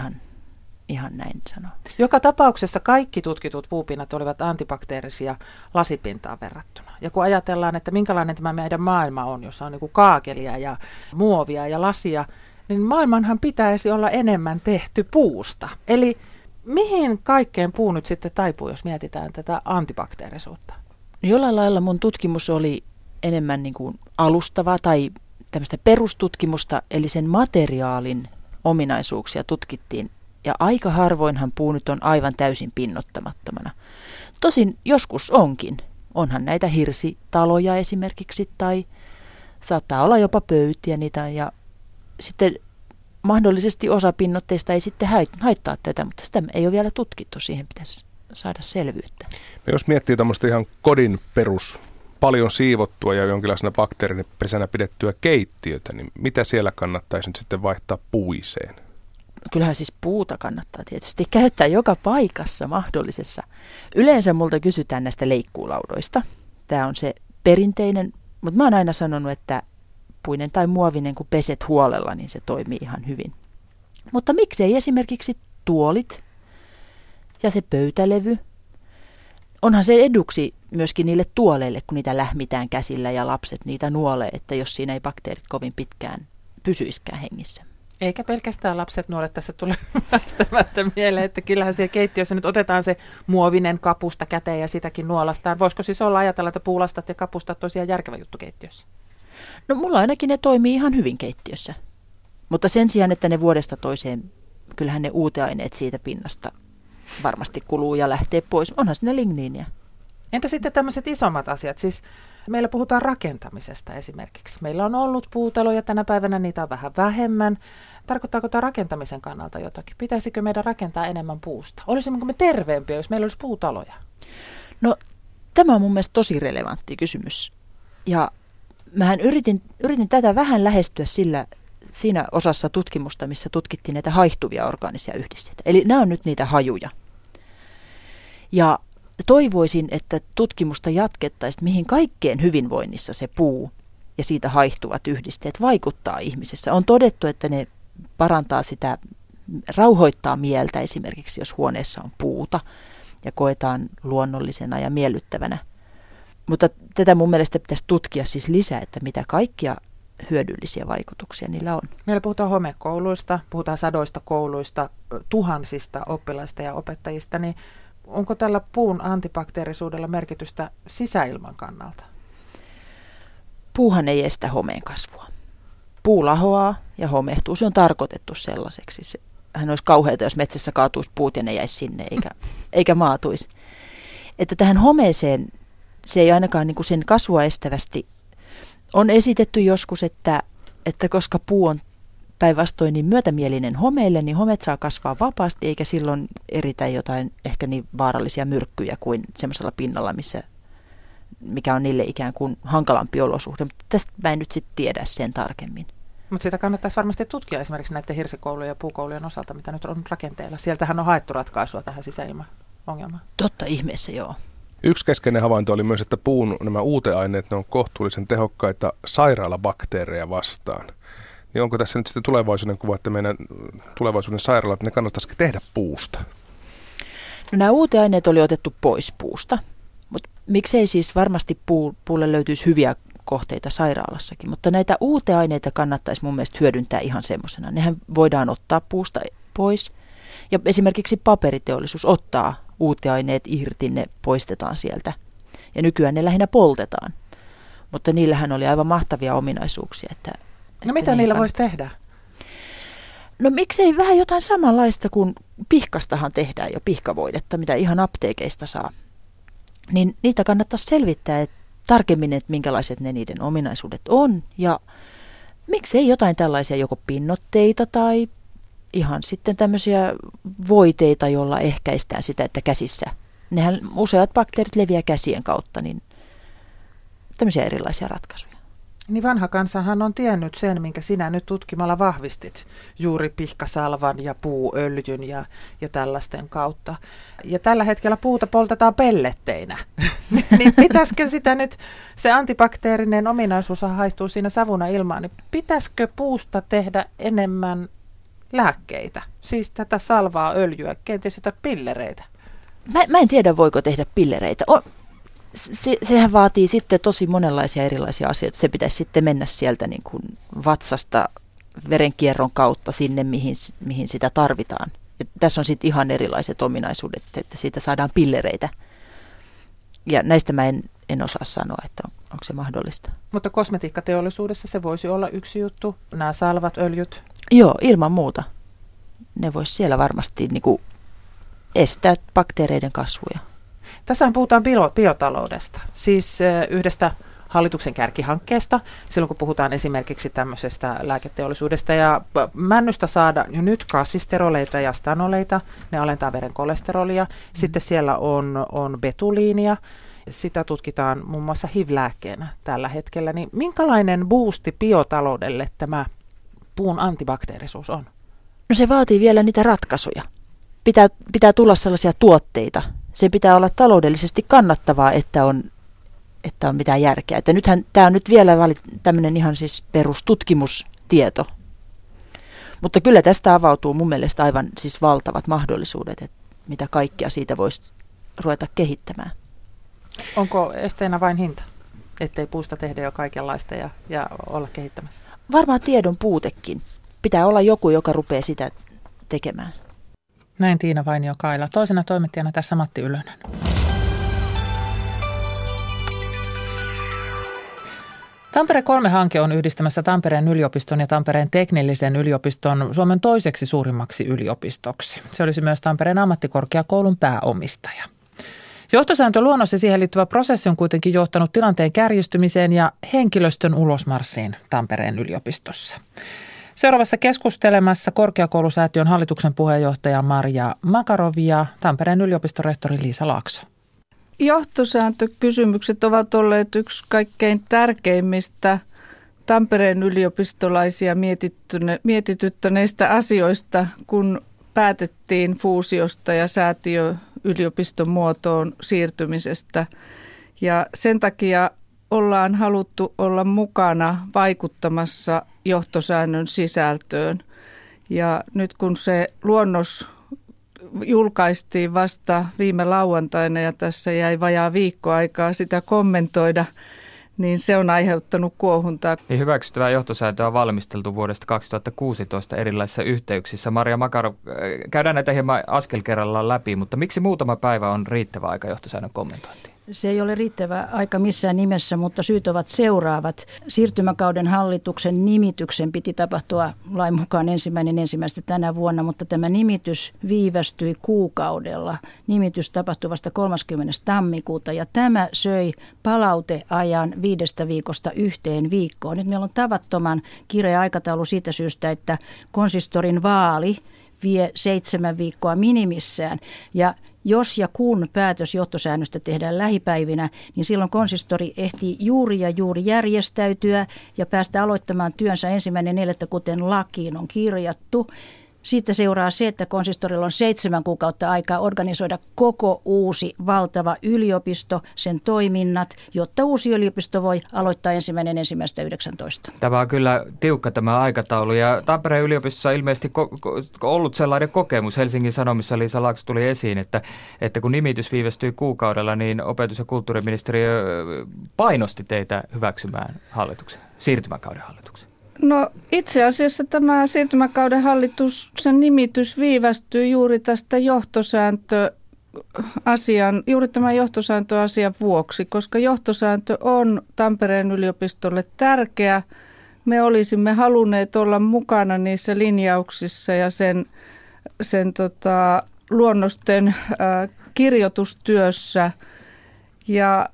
ihan näin sanoa. Joka tapauksessa kaikki tutkitut puupinnat olivat antibakteerisia lasipintaan verrattuna. Ja kun ajatellaan, että minkälainen tämä meidän maailma on, jossa on niin kuin kaakelia ja muovia ja lasia, niin maailmanhan pitäisi olla enemmän tehty puusta. Eli mihin kaikkeen puu nyt sitten taipuu, jos mietitään tätä antibakteerisuutta? Jollain lailla mun tutkimus oli enemmän niin kuin alustavaa tai tämmöistä perustutkimusta, eli sen materiaalin ominaisuuksia tutkittiin. Ja aika harvoinhan puu nyt on aivan täysin pinnottamattomana. Tosin joskus onkin. Onhan näitä hirsitaloja esimerkiksi tai saattaa olla jopa pöytiä niitä ja sitten mahdollisesti osa pinnotteista ei sitten haittaa tätä, mutta sitä ei ole vielä tutkittu. Siihen pitäisi saada selvyyttä. No jos miettii tämmöistä ihan kodin perus, paljon siivottua ja jonkinlaisena bakteeripesänä pidettyä keittiötä, niin mitä siellä kannattaisi nyt sitten vaihtaa puiseen? Kyllähän siis puuta kannattaa tietysti käyttää joka paikassa mahdollisessa. Yleensä multa kysytään näistä leikkuulaudoista. Tämä on se perinteinen, mutta mä oon aina sanonut, että puinen tai muovinen, kun peset huolella, niin se toimii ihan hyvin. Mutta miksei esimerkiksi tuolit ja se pöytälevy? Onhan se eduksi myöskin niille tuoleille, kun niitä lähmitään käsillä ja lapset niitä nuolee, että jos siinä ei bakteerit kovin pitkään pysyisikään hengissä. Eikä pelkästään lapset nuolet, tässä tulee väistämättä mieleen, että kyllähän siellä keittiössä nyt otetaan se muovinen kapusta käteen ja sitäkin nuolastaan. Voisiko siis olla ajatella, että puulastat ja kapustat tosiaan järkevä juttu keittiössä? No mulla ainakin ne toimii ihan hyvin keittiössä, mutta sen sijaan, että ne vuodesta toiseen, kyllähän ne uuteaineet siitä pinnasta varmasti kuluu ja lähtee pois. Onhan siinä ligniiniä. Entä sitten tämmöiset isommat asiat? Siis meillä puhutaan rakentamisesta esimerkiksi. Meillä on ollut puutaloja, tänä päivänä niitä on vähän vähemmän. Tarkoittaako tämä rakentamisen kannalta jotakin? Pitäisikö meidän rakentaa enemmän puusta? Olisimmeko me terveempiä, jos meillä olisi puutaloja? No tämä on mun mielestä tosi relevantti kysymys. Ja mähän yritin tätä vähän lähestyä siinä osassa tutkimusta, missä tutkittiin näitä haihtuvia orgaanisia yhdisteitä. Eli nämä on nyt niitä hajuja. Ja toivoisin, että tutkimusta jatkettaisiin, mihin kaikkeen hyvinvoinnissa se puu ja siitä haihtuvat yhdisteet vaikuttaa ihmisessä. On todettu, että ne parantaa sitä, rauhoittaa mieltä esimerkiksi, jos huoneessa on puuta ja koetaan luonnollisena ja miellyttävänä. Mutta tätä mun mielestä pitäisi tutkia siis lisää, että mitä kaikkia hyödyllisiä vaikutuksia niillä on. Meillä puhutaan homekouluista, puhutaan sadoista kouluista, tuhansista oppilaista ja opettajista, niin onko tällä puun antibakteerisuudella merkitystä sisäilman kannalta? Puuhan ei estä homeen kasvua. Puu lahoaa ja homehtuu. Se on tarkoitettu sellaiseksi. Sehän olisi kauheata, jos metsässä kaatuisi puut ja ne jäisi sinne eikä maatuisi. Että tähän homeeseen se ei ainakaan niin kuin sen kasvua estävästi. On esitetty joskus, että koska puu on päinvastoin niin myötämielinen homeille, niin homeet saa kasvaa vapaasti, eikä silloin eritä jotain ehkä niin vaarallisia myrkkyjä kuin semmoisella pinnalla, mikä on niille ikään kuin hankalampi olosuhde. Mutta tästä mä en nyt sitten tiedä sen tarkemmin. Mutta sitä kannattaisi varmasti tutkia esimerkiksi näiden hirsikoulujen ja puukoulujen osalta, mitä nyt on rakenteilla. Sieltähän on haettu ratkaisua tähän sisäilmaongelmaan. Totta ihmeessä, joo. Yksi keskeinen havainto oli myös, että puun nämä uuteaineet, ne on kohtuullisen tehokkaita sairaalabakteereja vastaan. Niin onko tässä nyt sitten tulevaisuuden kuva, että meidän tulevaisuuden sairaalat, ne kannattaisikin tehdä puusta? No nämä uuteaineet oli otettu pois puusta, mutta miksei siis varmasti puulle löytyisi hyviä kohteita sairaalassakin, mutta näitä uuteaineita kannattaisi mun mielestä hyödyntää ihan semmoisena. Nehän voidaan ottaa puusta pois ja esimerkiksi paperiteollisuus ottaa uuteaineet irti, ne poistetaan sieltä ja nykyään ne lähinnä poltetaan, mutta niillähän oli aivan mahtavia ominaisuuksia, että no mitä niillä voisi tehdä? No miksei vähän jotain samanlaista kuin pihkastahan tehdään jo pihkavoidetta, mitä ihan apteekeista saa. Niin niitä kannattaisi selvittää tarkemmin, että minkälaiset ne niiden ominaisuudet on. Ja miksei jotain tällaisia joko pinnotteita tai ihan sitten tämmöisiä voiteita, jolla ehkäistään sitä, että käsissä. Nehän useat bakteerit leviää käsien kautta, niin tämmöisiä erilaisia ratkaisuja. Niin vanha kansahan on tiennyt sen, minkä sinä nyt tutkimalla vahvistit juuri pihkasalvan ja puuöljyn ja tällaisten kautta. Ja tällä hetkellä puuta poltetaan pelletteinä. Niin pitäisikö sitä nyt, se antibakteerinen ominaisuus haihtuu siinä savuna ilmaan, niin pitäisikö puusta tehdä enemmän lääkkeitä? Siis tätä salvaa, öljyä, kenties jotain pillereitä? Mä en tiedä, voiko tehdä pillereitä. Sehän vaatii sitten tosi monenlaisia erilaisia asioita. Se pitäisi sitten mennä sieltä niin kuin vatsasta verenkierron kautta sinne, mihin sitä tarvitaan. Ja tässä on sitten ihan erilaiset ominaisuudet, että siitä saadaan pillereitä. Ja näistä mä en osaa sanoa, että onko se mahdollista. Mutta kosmetiikkateollisuudessa se voisi olla yksi juttu, nämä salvat, öljyt. Joo, ilman muuta. Ne voisi siellä varmasti niin kuin estää bakteereiden kasvuja. Tässähän puhutaan biotaloudesta, siis yhdestä hallituksen kärkihankkeesta, silloin kun puhutaan esimerkiksi tämmöisestä lääketeollisuudesta ja männystä saada jo nyt kasvisteroleita ja stanoleita, ne alentaa veren kolesterolia, sitten siellä on betuliinia, sitä tutkitaan muun muassa HIV-lääkkeenä tällä hetkellä, niin minkälainen boosti biotaloudelle tämä puun antibakteerisuus on? No se vaatii vielä niitä ratkaisuja, pitää tulla sellaisia tuotteita. Se pitää olla taloudellisesti kannattavaa, että on mitään järkeä. Että nythän tämä on nyt vielä tämmöinen ihan siis perustutkimustieto. Mutta kyllä tästä avautuu mun mielestä aivan siis valtavat mahdollisuudet, että mitä kaikkea siitä voisi ruveta kehittämään. Onko esteenä vain hinta, ettei puusta tehdä jo kaikenlaista ja olla kehittämässä? Varmaan tiedon puutekin. Pitää olla joku, joka rupeaa sitä tekemään. Näin Tiina Vainio-Kaila. Toisena toimittajana tässä Matti Ylönen. Tampere 3-hanke on yhdistämässä Tampereen yliopiston ja Tampereen teknillisen yliopiston Suomen toiseksi suurimmaksi yliopistoksi. Se olisi myös Tampereen ammattikorkeakoulun pääomistaja. Johtosääntöluonnos ja siihen liittyvä prosessi on kuitenkin johtanut tilanteen kärjistymiseen ja henkilöstön ulosmarssiin Tampereen yliopistossa. Seuraavassa keskustelemassa korkeakoulusäätiön hallituksen puheenjohtaja Marja Makarow ja Tampereen yliopistorehtori Liisa Laakso. Johtosääntökysymykset ovat olleet yksi kaikkein tärkeimmistä Tampereen yliopistolaisia mietityttäneistä asioista, kun päätettiin fuusiosta ja säätiöyliopistomuotoon siirtymisestä. Ja sen takia ollaan haluttu olla mukana vaikuttamassa johtosäännön sisältöön. Ja nyt kun se luonnos julkaistiin vasta viime lauantaina ja tässä jäi vajaa viikkoaikaa sitä kommentoida, niin se on aiheuttanut kuohuntaa. Ja hyväksyttävää johtosääntöä on valmisteltu vuodesta 2016 erilaisissa yhteyksissä. Marja Makarow, käydään näitä hieman askel kerrallaan läpi, mutta miksi muutama päivä on riittävä aika johtosäännön kommentointiin? Se ei ole riittävä aika missään nimessä, mutta syyt ovat seuraavat. Siirtymäkauden hallituksen nimityksen piti tapahtua lain mukaan 1.1. tänä vuonna, mutta tämä nimitys viivästyi kuukaudella. Nimitys tapahtui vasta 30. tammikuuta ja tämä söi palauteajan 5 viikosta 1 viikkoon. Nyt meillä on tavattoman kireä aikataulu siitä syystä, että konsistorin vaali vie 7 viikkoa minimissään ja jos ja kun päätös johtosäännöstä tehdään lähipäivinä, niin silloin konsistori ehtii juuri järjestäytyä ja päästä aloittamaan työnsä 1.4. kuten lakiin on kirjattu. Siitä seuraa se, että konsistorilla on 7 kuukautta aikaa organisoida koko uusi valtava yliopisto, sen toiminnat, jotta uusi yliopisto voi aloittaa 1.1.19. Tämä on kyllä tiukka tämä aikataulu ja Tampereen yliopistossa on ilmeisesti ollut sellainen kokemus. Helsingin Sanomissa Liisa Laakso tuli esiin, että kun nimitys viivästyi kuukaudella, niin opetus- ja kulttuuriministeriö painosti teitä hyväksymään hallituksen, siirtymäkauden hallituksen. No itse asiassa tämä siirtymäkauden hallituksen nimitys viivästyy juuri tästä johtosääntöasian vuoksi, koska johtosääntö on Tampereen yliopistolle tärkeä. Me olisimme halunneet olla mukana niissä linjauksissa ja sen luonnosten kirjoitustyössä ja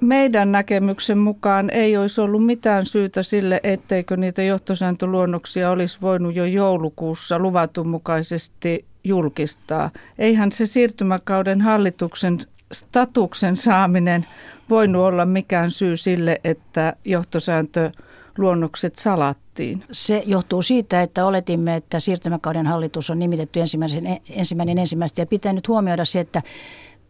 meidän näkemyksen mukaan ei olisi ollut mitään syytä sille, etteikö niitä johtosääntöluonnoksia olisi voinut jo joulukuussa luvatun mukaisesti julkistaa. Eihän se siirtymäkauden hallituksen statuksen saaminen voinut olla mikään syy sille, että johtosääntöluonnokset salattiin. Se johtuu siitä, että oletimme, että siirtymäkauden hallitus on nimitetty 1.1. ja pitää nyt huomioida se, että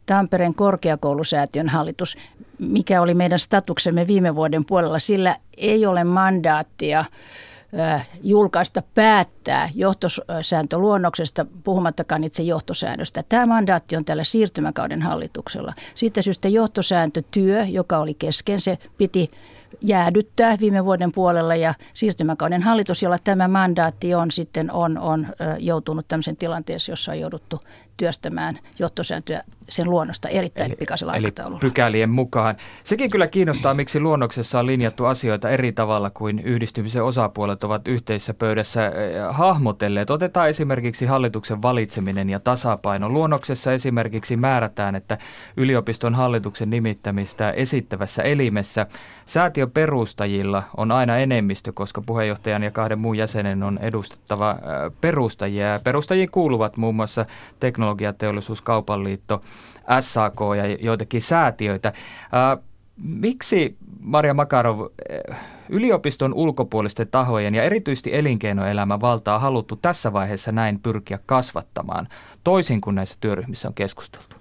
Tampereen korkeakoulusäätiön hallitus, mikä oli meidän statuksemme viime vuoden puolella, sillä ei ole mandaattia julkaista päättää johtosääntöluonnoksesta, puhumattakaan itse johtosäännöstä. Tämä mandaatti on tällä siirtymäkauden hallituksella. Siitä syystä johtosääntötyö, joka oli kesken, se piti jäädyttää viime vuoden puolella ja siirtymäkauden hallitus, jolla tämä mandaatti on, sitten on joutunut tämmöisen tilanteeseen, jossa on jouduttu työstämään johtosääntöä sen luonnosta erittäin pikaisella aikataululla. Eli pykälien mukaan. Sekin kyllä kiinnostaa, miksi luonnoksessa on linjattu asioita eri tavalla kuin yhdistymisen osapuolet ovat yhteisessä pöydässä hahmotelleet. Otetaan esimerkiksi hallituksen valitseminen ja tasapaino. Luonnoksessa esimerkiksi määrätään, että yliopiston hallituksen nimittämistä esittävässä elimessä säätiön perustajilla on aina enemmistö, koska puheenjohtajan ja 2 muun jäsenen on edustettava perustajia. Perustajiin kuuluvat muun muassa Teknologiateollisuus, Kaupanliitto, SAK ja joitakin säätiöitä. Miksi, Marja Makarow, yliopiston ulkopuolisten tahojen ja erityisesti elinkeinoelämän valtaa on haluttu tässä vaiheessa näin pyrkiä kasvattamaan, toisin kuin näissä työryhmissä on keskusteltu?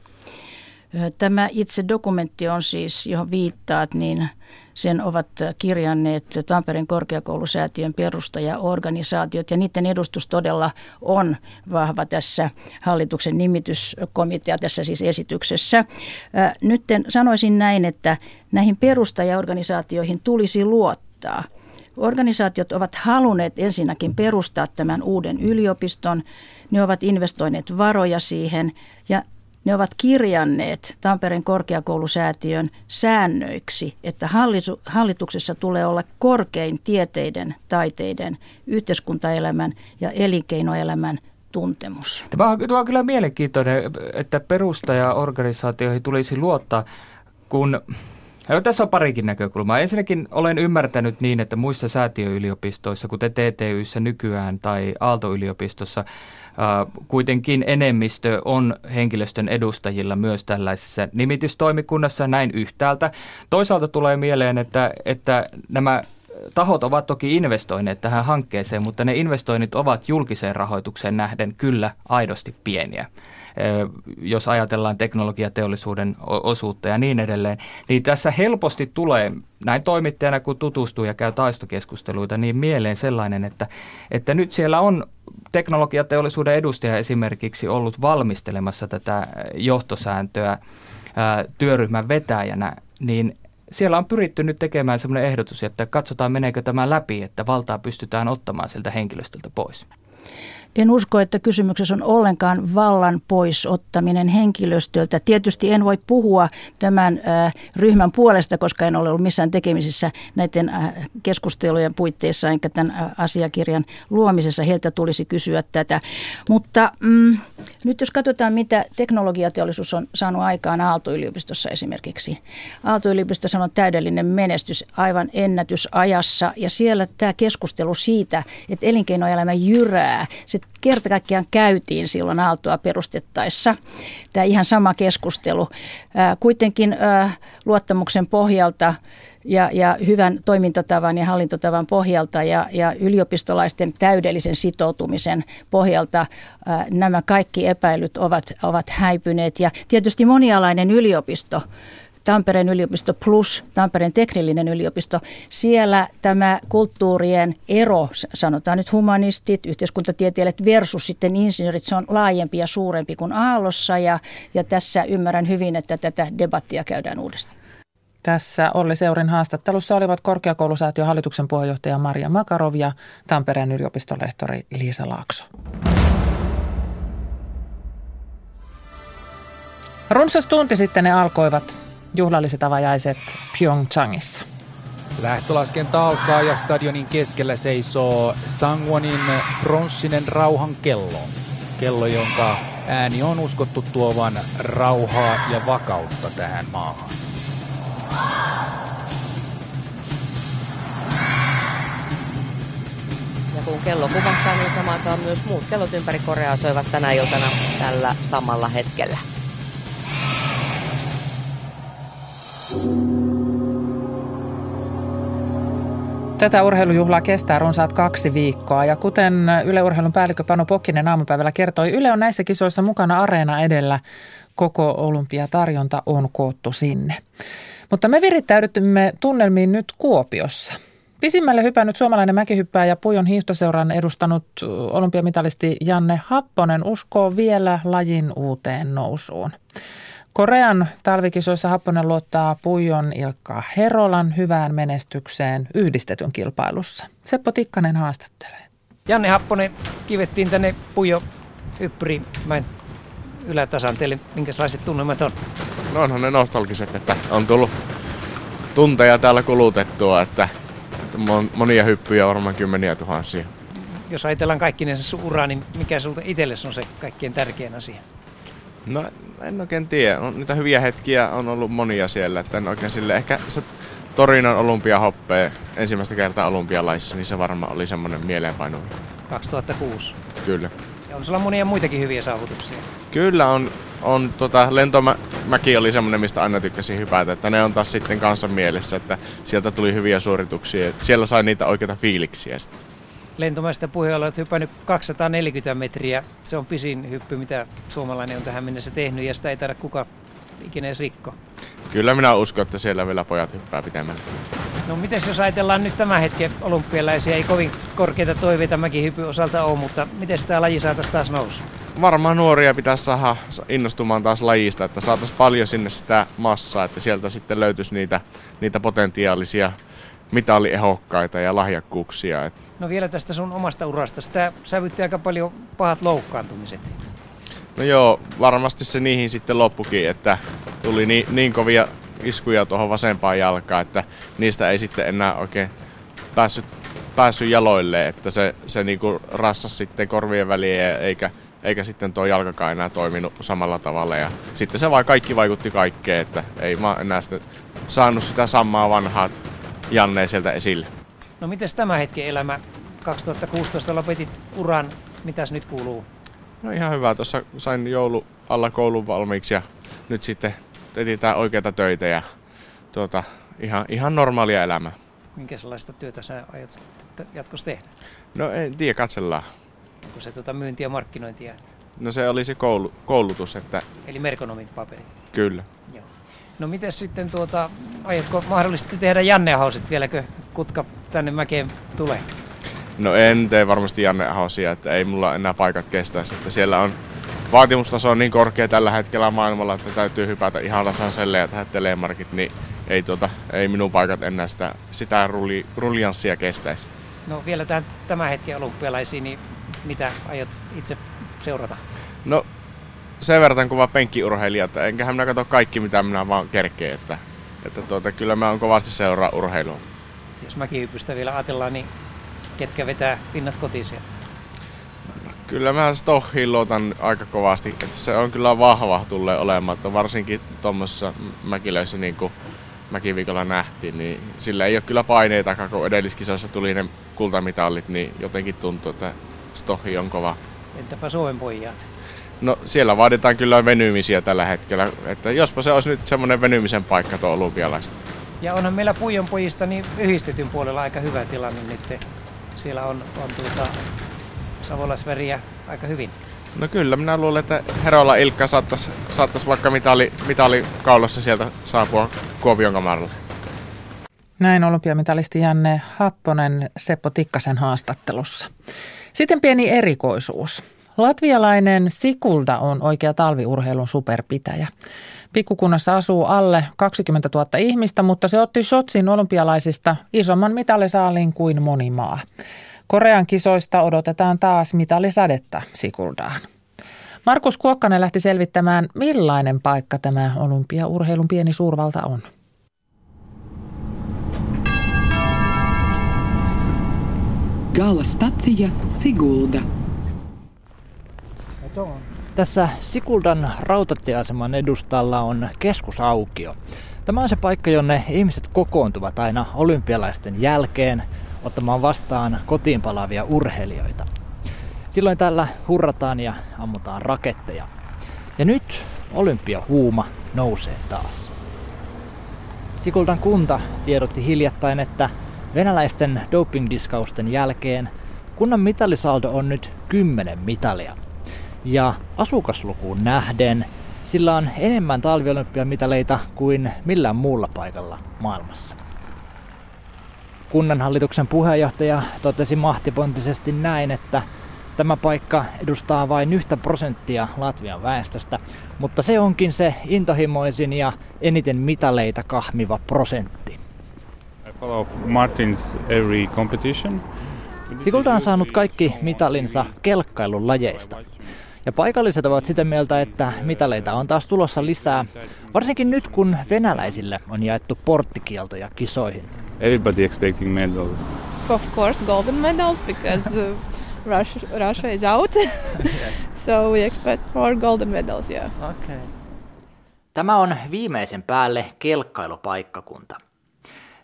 Tämä itse dokumentti on siis, johon viittaat, niin Sen ovat kirjanneet Tampereen korkeakoulusäätiön perustajaorganisaatiot, ja niiden edustus todella on vahva tässä hallituksen nimityskomitea tässä siis esityksessä. Nyt sanoisin näin, että näihin perustajaorganisaatioihin tulisi luottaa. Organisaatiot ovat halunneet ensinnäkin perustaa tämän uuden yliopiston. Ne ovat investoineet varoja siihen ja ne ovat kirjanneet Tampereen korkeakoulusäätiön säännöiksi, että hallituksessa tulee olla korkein tieteiden, taiteiden, yhteiskuntaelämän ja elinkeinoelämän tuntemus. Tämä on kyllä mielenkiintoinen, että perustajaorganisaatioihin tulisi luottaa, kun... No, tässä on parikin näkökulmaa. Ensinnäkin olen ymmärtänyt niin, että muissa säätiöyliopistoissa, kuten TTYssä nykyään tai Aalto-yliopistossa, kuitenkin enemmistö on henkilöstön edustajilla myös tällaisessa nimitystoimikunnassa näin yhtäältä. Toisaalta tulee mieleen, että nämä tahot ovat toki investoineet tähän hankkeeseen, mutta ne investoinnit ovat julkiseen rahoitukseen nähden kyllä aidosti pieniä. Jos ajatellaan teknologiateollisuuden osuutta ja niin edelleen, niin tässä helposti tulee, näin toimittajana kun tutustuu ja käy taistokeskusteluita, niin mieleen sellainen, että nyt siellä on teknologiateollisuuden edustaja esimerkiksi ollut valmistelemassa tätä johtosääntöä työryhmän vetäjänä, niin siellä on pyritty nyt tekemään sellainen ehdotus, että katsotaan meneekö tämä läpi, että valtaa pystytään ottamaan sieltä henkilöstöltä pois. En usko, että kysymyksessä on ollenkaan vallan poisottaminen henkilöstöltä. Tietysti en voi puhua tämän ryhmän puolesta, koska en ole ollut missään tekemisissä näiden keskustelujen puitteissa, enkä tämän asiakirjan luomisessa. Heiltä tulisi kysyä tätä. Mutta nyt jos katsotaan, mitä teknologiateollisuus on saanut aikaan Aalto-yliopistossa esimerkiksi. Aalto-yliopistossa on täydellinen menestys aivan ennätysajassa, ja siellä tämä keskustelu siitä, että elinkeinoelämä jyrää, se kerta kaikkiaan käytiin silloin Aaltoa perustettaessa. Tämä ihan sama keskustelu. Kuitenkin luottamuksen pohjalta ja hyvän toimintatavan ja hallintotavan pohjalta ja yliopistolaisten täydellisen sitoutumisen pohjalta nämä kaikki epäilyt ovat häipyneet. Ja tietysti monialainen yliopisto, Tampereen yliopisto plus Tampereen teknillinen yliopisto, siellä tämä kulttuurien ero, sanotaan nyt humanistit, yhteiskuntatieteilijät versus sitten insinöörit, se on laajempi ja suurempi kuin Aallossa, ja tässä ymmärrän hyvin, että tätä debattia käydään uudestaan. Tässä Olli Seurin haastattelussa olivat korkeakoulusäätiön hallituksen puheenjohtaja Marja Makarow ja Tampereen yliopistolehtori Liisa Laakso. Runsas tunti sitten ne alkoivat juhlalliset avajaiset Pyeongchangissa. Lähtölaskenta alkaa ja stadionin keskellä seisoo Sangwonin pronssinen rauhan kello. Kello, jonka ääni on uskottu tuovan rauhaa ja vakautta tähän maahan. Ja kun kello kuvahtaa, niin samaan aikaan myös muut kellot ympäri Koreaa soivat tänä iltana tällä samalla hetkellä. Tätä urheilujuhlaa kestää runsaat 2 viikkoa, ja kuten Yle Urheilun päällikkö Panu Pokkinen aamupäivällä kertoi, Yle on näissä kisoissa mukana areena edellä. Koko olympiatarjonta on koottu sinne. Mutta me virittäydymme tunnelmiin nyt Kuopiossa. Pisimmälle hypännyt suomalainen mäkihyppääjä, Pujon hiihtoseuran edustanut olympiamitalisti Janne Happonen uskoo vielä lajin uuteen nousuun. Korean talvikisoissa Happonen luottaa Pujon Ilkka Herolan hyvään menestykseen yhdistetyn kilpailussa. Seppo Tikkanen haastattelee. Janne Happonen, kivettiin tänne Pujo Hyppyrimäen ylätasanteelle. Minkälaiset tunnelmat on? No onhan ne nostalgiset, että on tullut tunteja täällä kulutettua, että monia hyppyjä, varmaan kymmeniä tuhansia. Jos ajatellaan kaikkinensa suuraa, niin mikä sinulta itsellesi on se kaikkein tärkein asia? No en oikein tiedä. On niitä hyviä hetkiä on ollut monia siellä, että en oikein silleen. Ehkä se Torinon olympiahoppee ensimmäistä kertaa olympialaissa, niin se varmaan oli semmoinen mieleenpainuja. 2006? Kyllä. Ja on sulla monia muitakin hyviä saavutuksia? Kyllä on lentomäki oli semmoinen, mistä aina tykkäsin hypätä, että ne on taas sitten kanssa mielessä, että sieltä tuli hyviä suorituksia. Siellä sai niitä oikeita fiiliksiä sitten. Lentomäistä puheella olet hypännyt 240 metriä. Se on pisin hyppy, mitä suomalainen on tähän mennessä tehnyt, ja sitä ei taida kukaan ikinä edes rikko. Kyllä minä uskon, että siellä vielä pojat hyppää pitämällä. No miten jos ajatellaan nyt tämän hetken olympialaisia, ei kovin korkeita toiveita mäkihypyn osalta ole, mutta miten tämä laji saataisiin taas nousuun? Varmaan nuoria pitäisi saada innostumaan taas lajista, että saataisiin paljon sinne sitä massaa, että sieltä sitten löytyisi niitä potentiaalisia mitaliehokkaita ja lahjakkuuksia. No vielä tästä sun omasta urasta, sitä sävytti aika paljon pahat loukkaantumiset. No joo, varmasti se niihin sitten loppukin, että tuli niin kovia iskuja tuohon vasempaan jalkaan, että niistä ei sitten enää oikein päässyt jaloille, että se niinku rassasi sitten korvien väliin eikä sitten tuo jalkakaan enää toiminut samalla tavalla. Ja sitten se vaan kaikki vaikutti kaikkeen, että ei mä enää sitten saanut sitä samaa vanhaa Janne sieltä esille. No mites tämän hetken elämä? 2016 lopetit uran. Mitäs nyt kuuluu? No ihan hyvä. Tuossa sain joulu alla koulun valmiiksi ja nyt sitten etsitään oikeita töitä ja ihan normaalia elämää. Minkälaista työtä sä aiot jatkossa tehdä? No en tiedä, katsellaan. Onko se myyntiä ja markkinointia? No se oli se koulutus. Että... Eli merkonomit paperit? Kyllä. Joo. No mites sitten aiotko mahdollisesti tehdä Janne-ahouset vieläkö kutka tänne mäkeen tulee? No en tee varmasti Janne-ahosia, että ei mulla enää paikat kestäisi, että siellä on vaatimustaso on niin korkea tällä hetkellä maailmalla, että täytyy hypätä ihan lasanselle ja tehdä telemarkit, niin ei minun paikat enää sitä ruljanssia kestäisi. No vielä tämän hetken olympialaisiin, niin mitä aiot itse seurata? No sen verran kova penkkiurheilija, että enköhän minä katso kaikki mitä minä vaan kerkeen, että kyllä mä oon kovasti seuraa urheilua. Jos mäkihypystä vielä ajatellaan, niin ketkä vetää pinnat kotiin siellä? Kyllä mä Stohiin luotan aika kovasti, että se on kyllä vahva tulee olemaan, että varsinkin tuommoisissa mäkilöissä niin kuin mäkiviikolla nähtiin, niin sillä ei ole kyllä paineita, kun edelliskisoissa tuli ne kultamitalit, niin jotenkin tuntuu, että Stohi on kova. Entäpä Suomen pojat? No siellä vaaditaan kyllä venymisiä tällä hetkellä, että jospa se olisi nyt semmoinen venymisen paikka tuo olympialaiset. Ja onhan meillä Pujon pojista niin yhdistetyn puolella aika hyvä tilanne nyt, siellä on savolaisväriä aika hyvin. No kyllä, minä luulen, että Herola Ilkka saattaisi vaikka mitali kaulassa sieltä saapua Kuopion kamaralle. Näin olympiamitalisti Janne Happonen Seppo Tikkasen haastattelussa. Sitten pieni erikoisuus. Latvialainen Sigulda on oikea talviurheilun superpitäjä. Pikkukunnassa asuu alle 20 000 ihmistä, mutta se otti Sotsin olympialaisista isomman mitalisaaliin kuin moni maa. Korean kisoista odotetaan taas mitalisadetta Siguldaan. Markus Kuokkanen lähti selvittämään, millainen paikka tämä olympiaurheilun pieni suurvalta on. Gaalastatsija Sigulda. Tässä Siguldan rautatieaseman edustalla on keskusaukio. Tämä on se paikka, jonne ihmiset kokoontuvat aina olympialaisten jälkeen ottamaan vastaan kotiin palaavia urheilijoita. Silloin täällä hurrataan ja ammutaan raketteja. Ja nyt olympiahuuma nousee taas. Siguldan kunta tiedotti hiljattain, että venäläisten dopingdiskausten jälkeen kunnan mitalisaldo on nyt 10 mitalia. Ja asukaslukuun nähden sillä on enemmän talviolympiamitaleita kuin millään muulla paikalla maailmassa. Kunnanhallituksen puheenjohtaja totesi mahtipontisesti näin, että tämä paikka edustaa vain 1% Latvian väestöstä, mutta se onkin se intohimoisin ja eniten mitaleita kahmiva prosentti. I follow Martins every competition. Sigulda on saanut kaikki mitalinsa kelkkailun lajeista. Ja paikalliset ovat sitä mieltä, että mitaleita on taas tulossa lisää, varsinkin nyt kun venäläisille on jaettu porttikieltoja kisoihin. Everybody expecting medals. Of course, golden medals because Russia is out. So we expect more golden medals, yeah. Okay. Tämä on viimeisen päälle kelkkailupaikkakunta.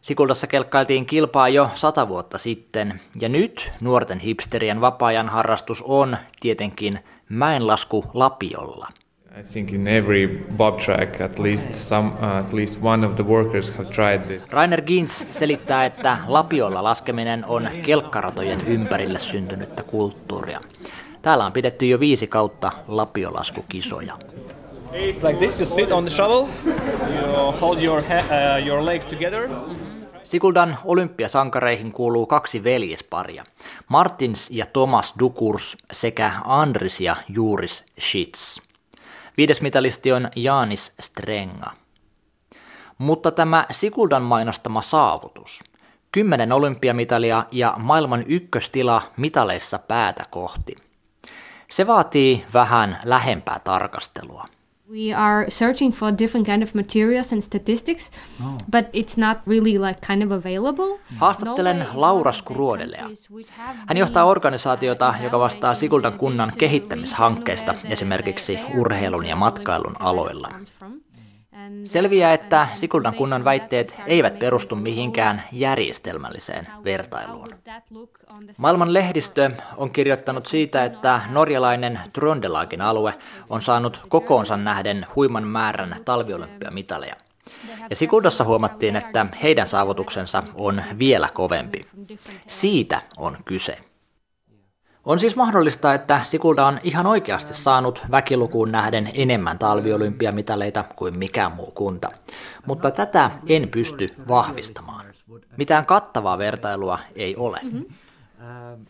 Siguldassa kelkkailtiin kilpaa jo 100 vuotta sitten, ja nyt nuorten hipsterien vapaa-ajan harrastus on tietenkin mäenlasku lapiolla. I think in every bob track at least one of the workers have tried this. Rainer Gins selittää, että lapiolla laskeminen on kelkkaratojen ympärille syntynyttä kulttuuria. Täällä on pidetty jo 5 kautta lapiolaskukisoja. Like this, you sit on the shovel, you hold your legs together. Siguldan olympiasankareihin kuuluu kaksi veljesparia, Martins ja Thomas Dukurs sekä Andris ja Juris Schitz. Viides mitalisti on Janis Strenga. Mutta tämä Siguldan mainostama saavutus, 10 olympiamitalia ja maailman ykköstila mitaleissa päätä kohti, se vaatii vähän lähempää tarkastelua. We are searching for different kind of materials and statistics, but it's not really like kind of available. Haastattelen Laura Skruodelea. Hän johtaa organisaatiota, joka vastaa Siguldan kunnan kehittämishankkeesta, esimerkiksi urheilun ja matkailun aloilla. Selviää, että Siguldan kunnan väitteet eivät perustu mihinkään järjestelmälliseen vertailuun. Maailman lehdistö on kirjoittanut siitä, että norjalainen Trøndelagen alue on saanut kokoonsa nähden huiman määrän talviolympiamitaleja. Ja Siguldassa huomattiin, että heidän saavutuksensa on vielä kovempi. Siitä on kyse. On siis mahdollista, että Sigulda on ihan oikeasti saanut väkilukuun nähden enemmän talviolympiamitaleita kuin mikään muu kunta, mutta tätä en pysty vahvistamaan. Mitään kattavaa vertailua ei ole.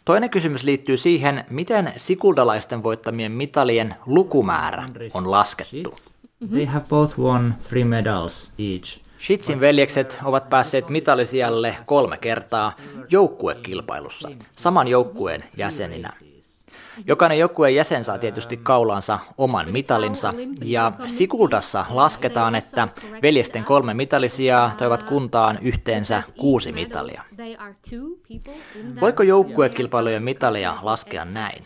Toinen kysymys liittyy siihen, miten siguldalaisten voittamien mitalien lukumäärä on laskettu. They have both won 3 medals each. Schitzin veljekset ovat päässeet mitalisijalle 3 kertaa joukkuekilpailussa, saman joukkueen jäseninä. Jokainen joukkueen jäsen saa tietysti kaulaansa oman mitalinsa, ja Siguldassa lasketaan, että veljesten 3 mitalisijaa toivat kuntaan yhteensä 6 mitalia. Voiko joukkuekilpailujen mitalia laskea näin?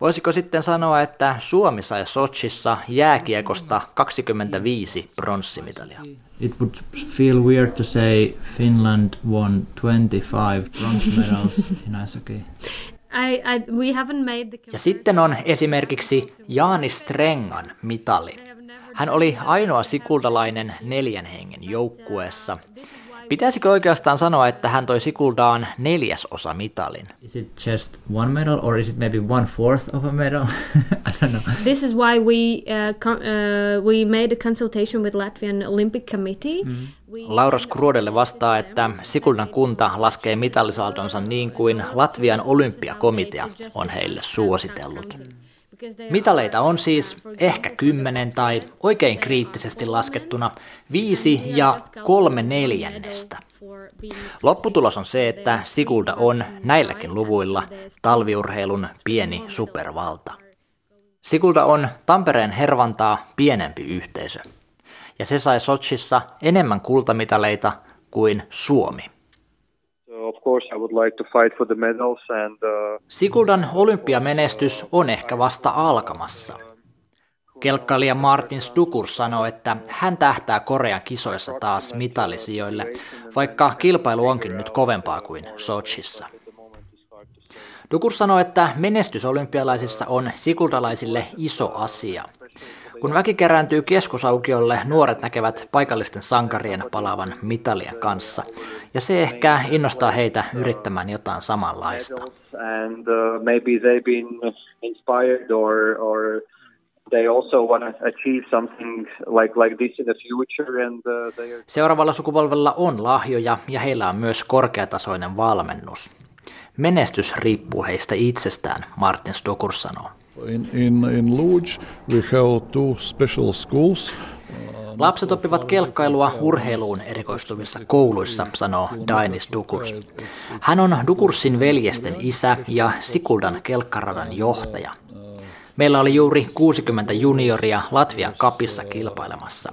Voisiko sitten sanoa, että Suomi sai Sochissa jääkiekosta 25 pronssimitalia? It would feel weird to say Finland won 25 bronze medals in ice hockey. We haven't made the comparison. Ja sitten on esimerkiksi Janis Strengan mitali. Hän oli ainoa siguldalainen 4 hengen joukkueessa. Pitäisikö oikeastaan sanoa, että hän toi Siguldaan 1/4 mitalin? Is it just one medal or is it maybe 1/4 of a medal? I don't know. This is why we made a consultation with Latvian Olympic Committee. Laura Skruodelle vastaa, että Siguldan kunta laskee mitalisaldonsa niin kuin Latvian olympiakomitea on heille suositellut. Mitaleita on siis ehkä 10 tai oikein kriittisesti laskettuna 5 3/4. Lopputulos on se, että Sigulda on näilläkin luvuilla talviurheilun pieni supervalta. Sigulda on Tampereen Hervantaa pienempi yhteisö, ja se sai Sochissa enemmän kultamitaleita kuin Suomi. Siguldan olympiamenestys on ehkä vasta alkamassa. Kelkkailija Martins Dukurs sanoi, että hän tähtää Korean kisoissa taas mitalisijoille, vaikka kilpailu onkin nyt kovempaa kuin Sochissa. Dukurs sanoi, että menestys olympialaisissa on siguldalaisille iso asia. Kun väki kerääntyy keskusaukiolle, nuoret näkevät paikallisten sankarien palaavan mitalien kanssa, ja se ehkä innostaa heitä yrittämään jotain samanlaista. Seuraavalla sukupolvella on lahjoja, ja heillä on myös korkeatasoinen valmennus. Menestys riippuu heistä itsestään, Martins Dukurs sanoo. In Lodz we have 2 special schools. Lapset oppivat kelkkailua urheiluun erikoistuvissa kouluissa, sanoo Dainis Dukurs. Hän on Dukursin veljesten isä ja Siguldan kelkkaradan johtaja. Meillä oli juuri 60 junioria Latvian cupissa kilpailemassa.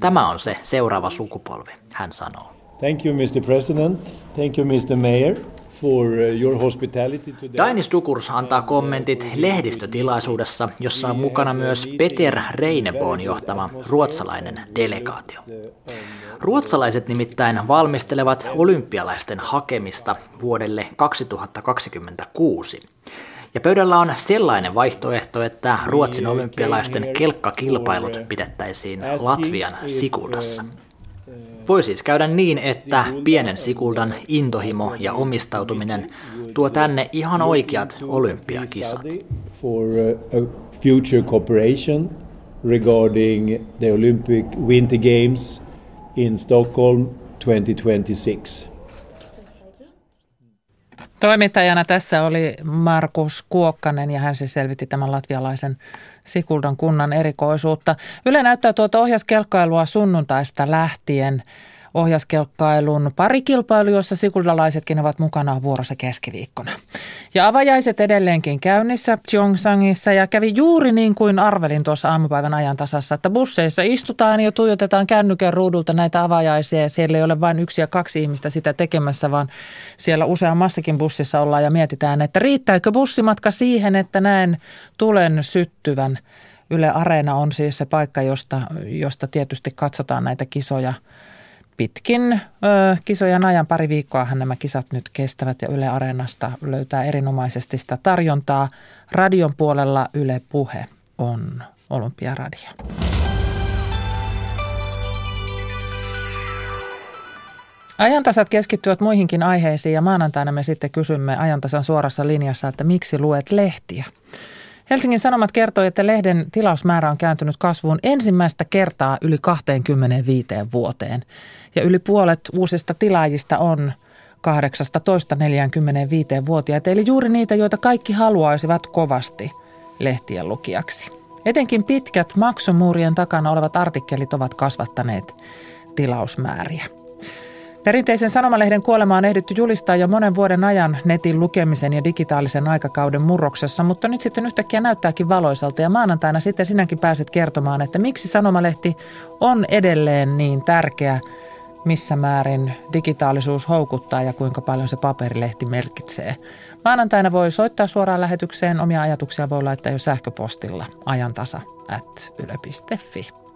Tämä on se seuraava sukupolvi, hän sanoo. Thank you, Mr. President. Thank you, Mr. Mayor. Dainis Dukurs antaa kommentit lehdistötilaisuudessa, jossa on mukana myös Peter Reineboon johtama ruotsalainen delegaatio. Ruotsalaiset nimittäin valmistelevat olympialaisten hakemista vuodelle 2026. Ja pöydällä on sellainen vaihtoehto, että Ruotsin olympialaisten kelkkakilpailut pidettäisiin Latvian Siguldassa. Voi siis käydä niin, että pienen Siguldan intohimo ja omistautuminen tuo tänne ihan oikeat olympiakisat. 2026. Toimittajana tässä oli Markus Kuokkanen ja hän siis selvitti tämän latvialaisen Siguldan kunnan erikoisuutta. Yle näyttää tuota ohjaskelkkailua sunnuntaista lähtien. Ohjaskelkkailun parikilpailu, jossa siguldalaisetkin ovat mukana vuorossa keskiviikkona. Ja avajaiset edelleenkin käynnissä Pyeongchangissa ja kävi juuri niin kuin arvelin tuossa aamupäivän ajan tasassa, että busseissa istutaan ja tuijotetaan kännykän ruudulta näitä avajaisia. Siellä ei ole vain yksi ja kaksi ihmistä sitä tekemässä, vaan siellä useammassakin bussissa ollaan ja mietitään, että riittääkö bussimatka siihen, että näen tulen syttyvän. Yle Areena on siis se paikka, josta tietysti katsotaan näitä kisoja. Pitkin kisojen ajan pari viikkoahan nämä kisat nyt kestävät ja Yle Areenasta löytää erinomaisesti sitä tarjontaa. Radion puolella Yle Puhe on Olympiaradio. Ajantasat keskittyvät muihinkin aiheisiin ja maanantaina me sitten kysymme Ajantasan suorassa linjassa, että miksi luet lehtiä. Helsingin Sanomat kertoi, että lehden tilausmäärä on kääntynyt kasvuun ensimmäistä kertaa yli 25 vuoteen. Ja yli puolet uusista tilaajista on 18-45-vuotiaita, eli juuri niitä, joita kaikki haluaisivat kovasti lehtien lukijaksi. Etenkin pitkät maksumuurien takana olevat artikkelit ovat kasvattaneet tilausmääriä. Perinteisen sanomalehden kuolema on ehditty julistaa jo monen vuoden ajan netin lukemisen ja digitaalisen aikakauden murroksessa, mutta nyt sitten yhtäkkiä näyttääkin valoisalta ja maanantaina sitten sinäkin pääset kertomaan, että miksi sanomalehti on edelleen niin tärkeä, missä määrin digitaalisuus houkuttaa ja kuinka paljon se paperilehti merkitsee. Maanantaina voi soittaa suoraan lähetykseen, omia ajatuksia voi laittaa jo sähköpostilla ajantasa@yle.fi.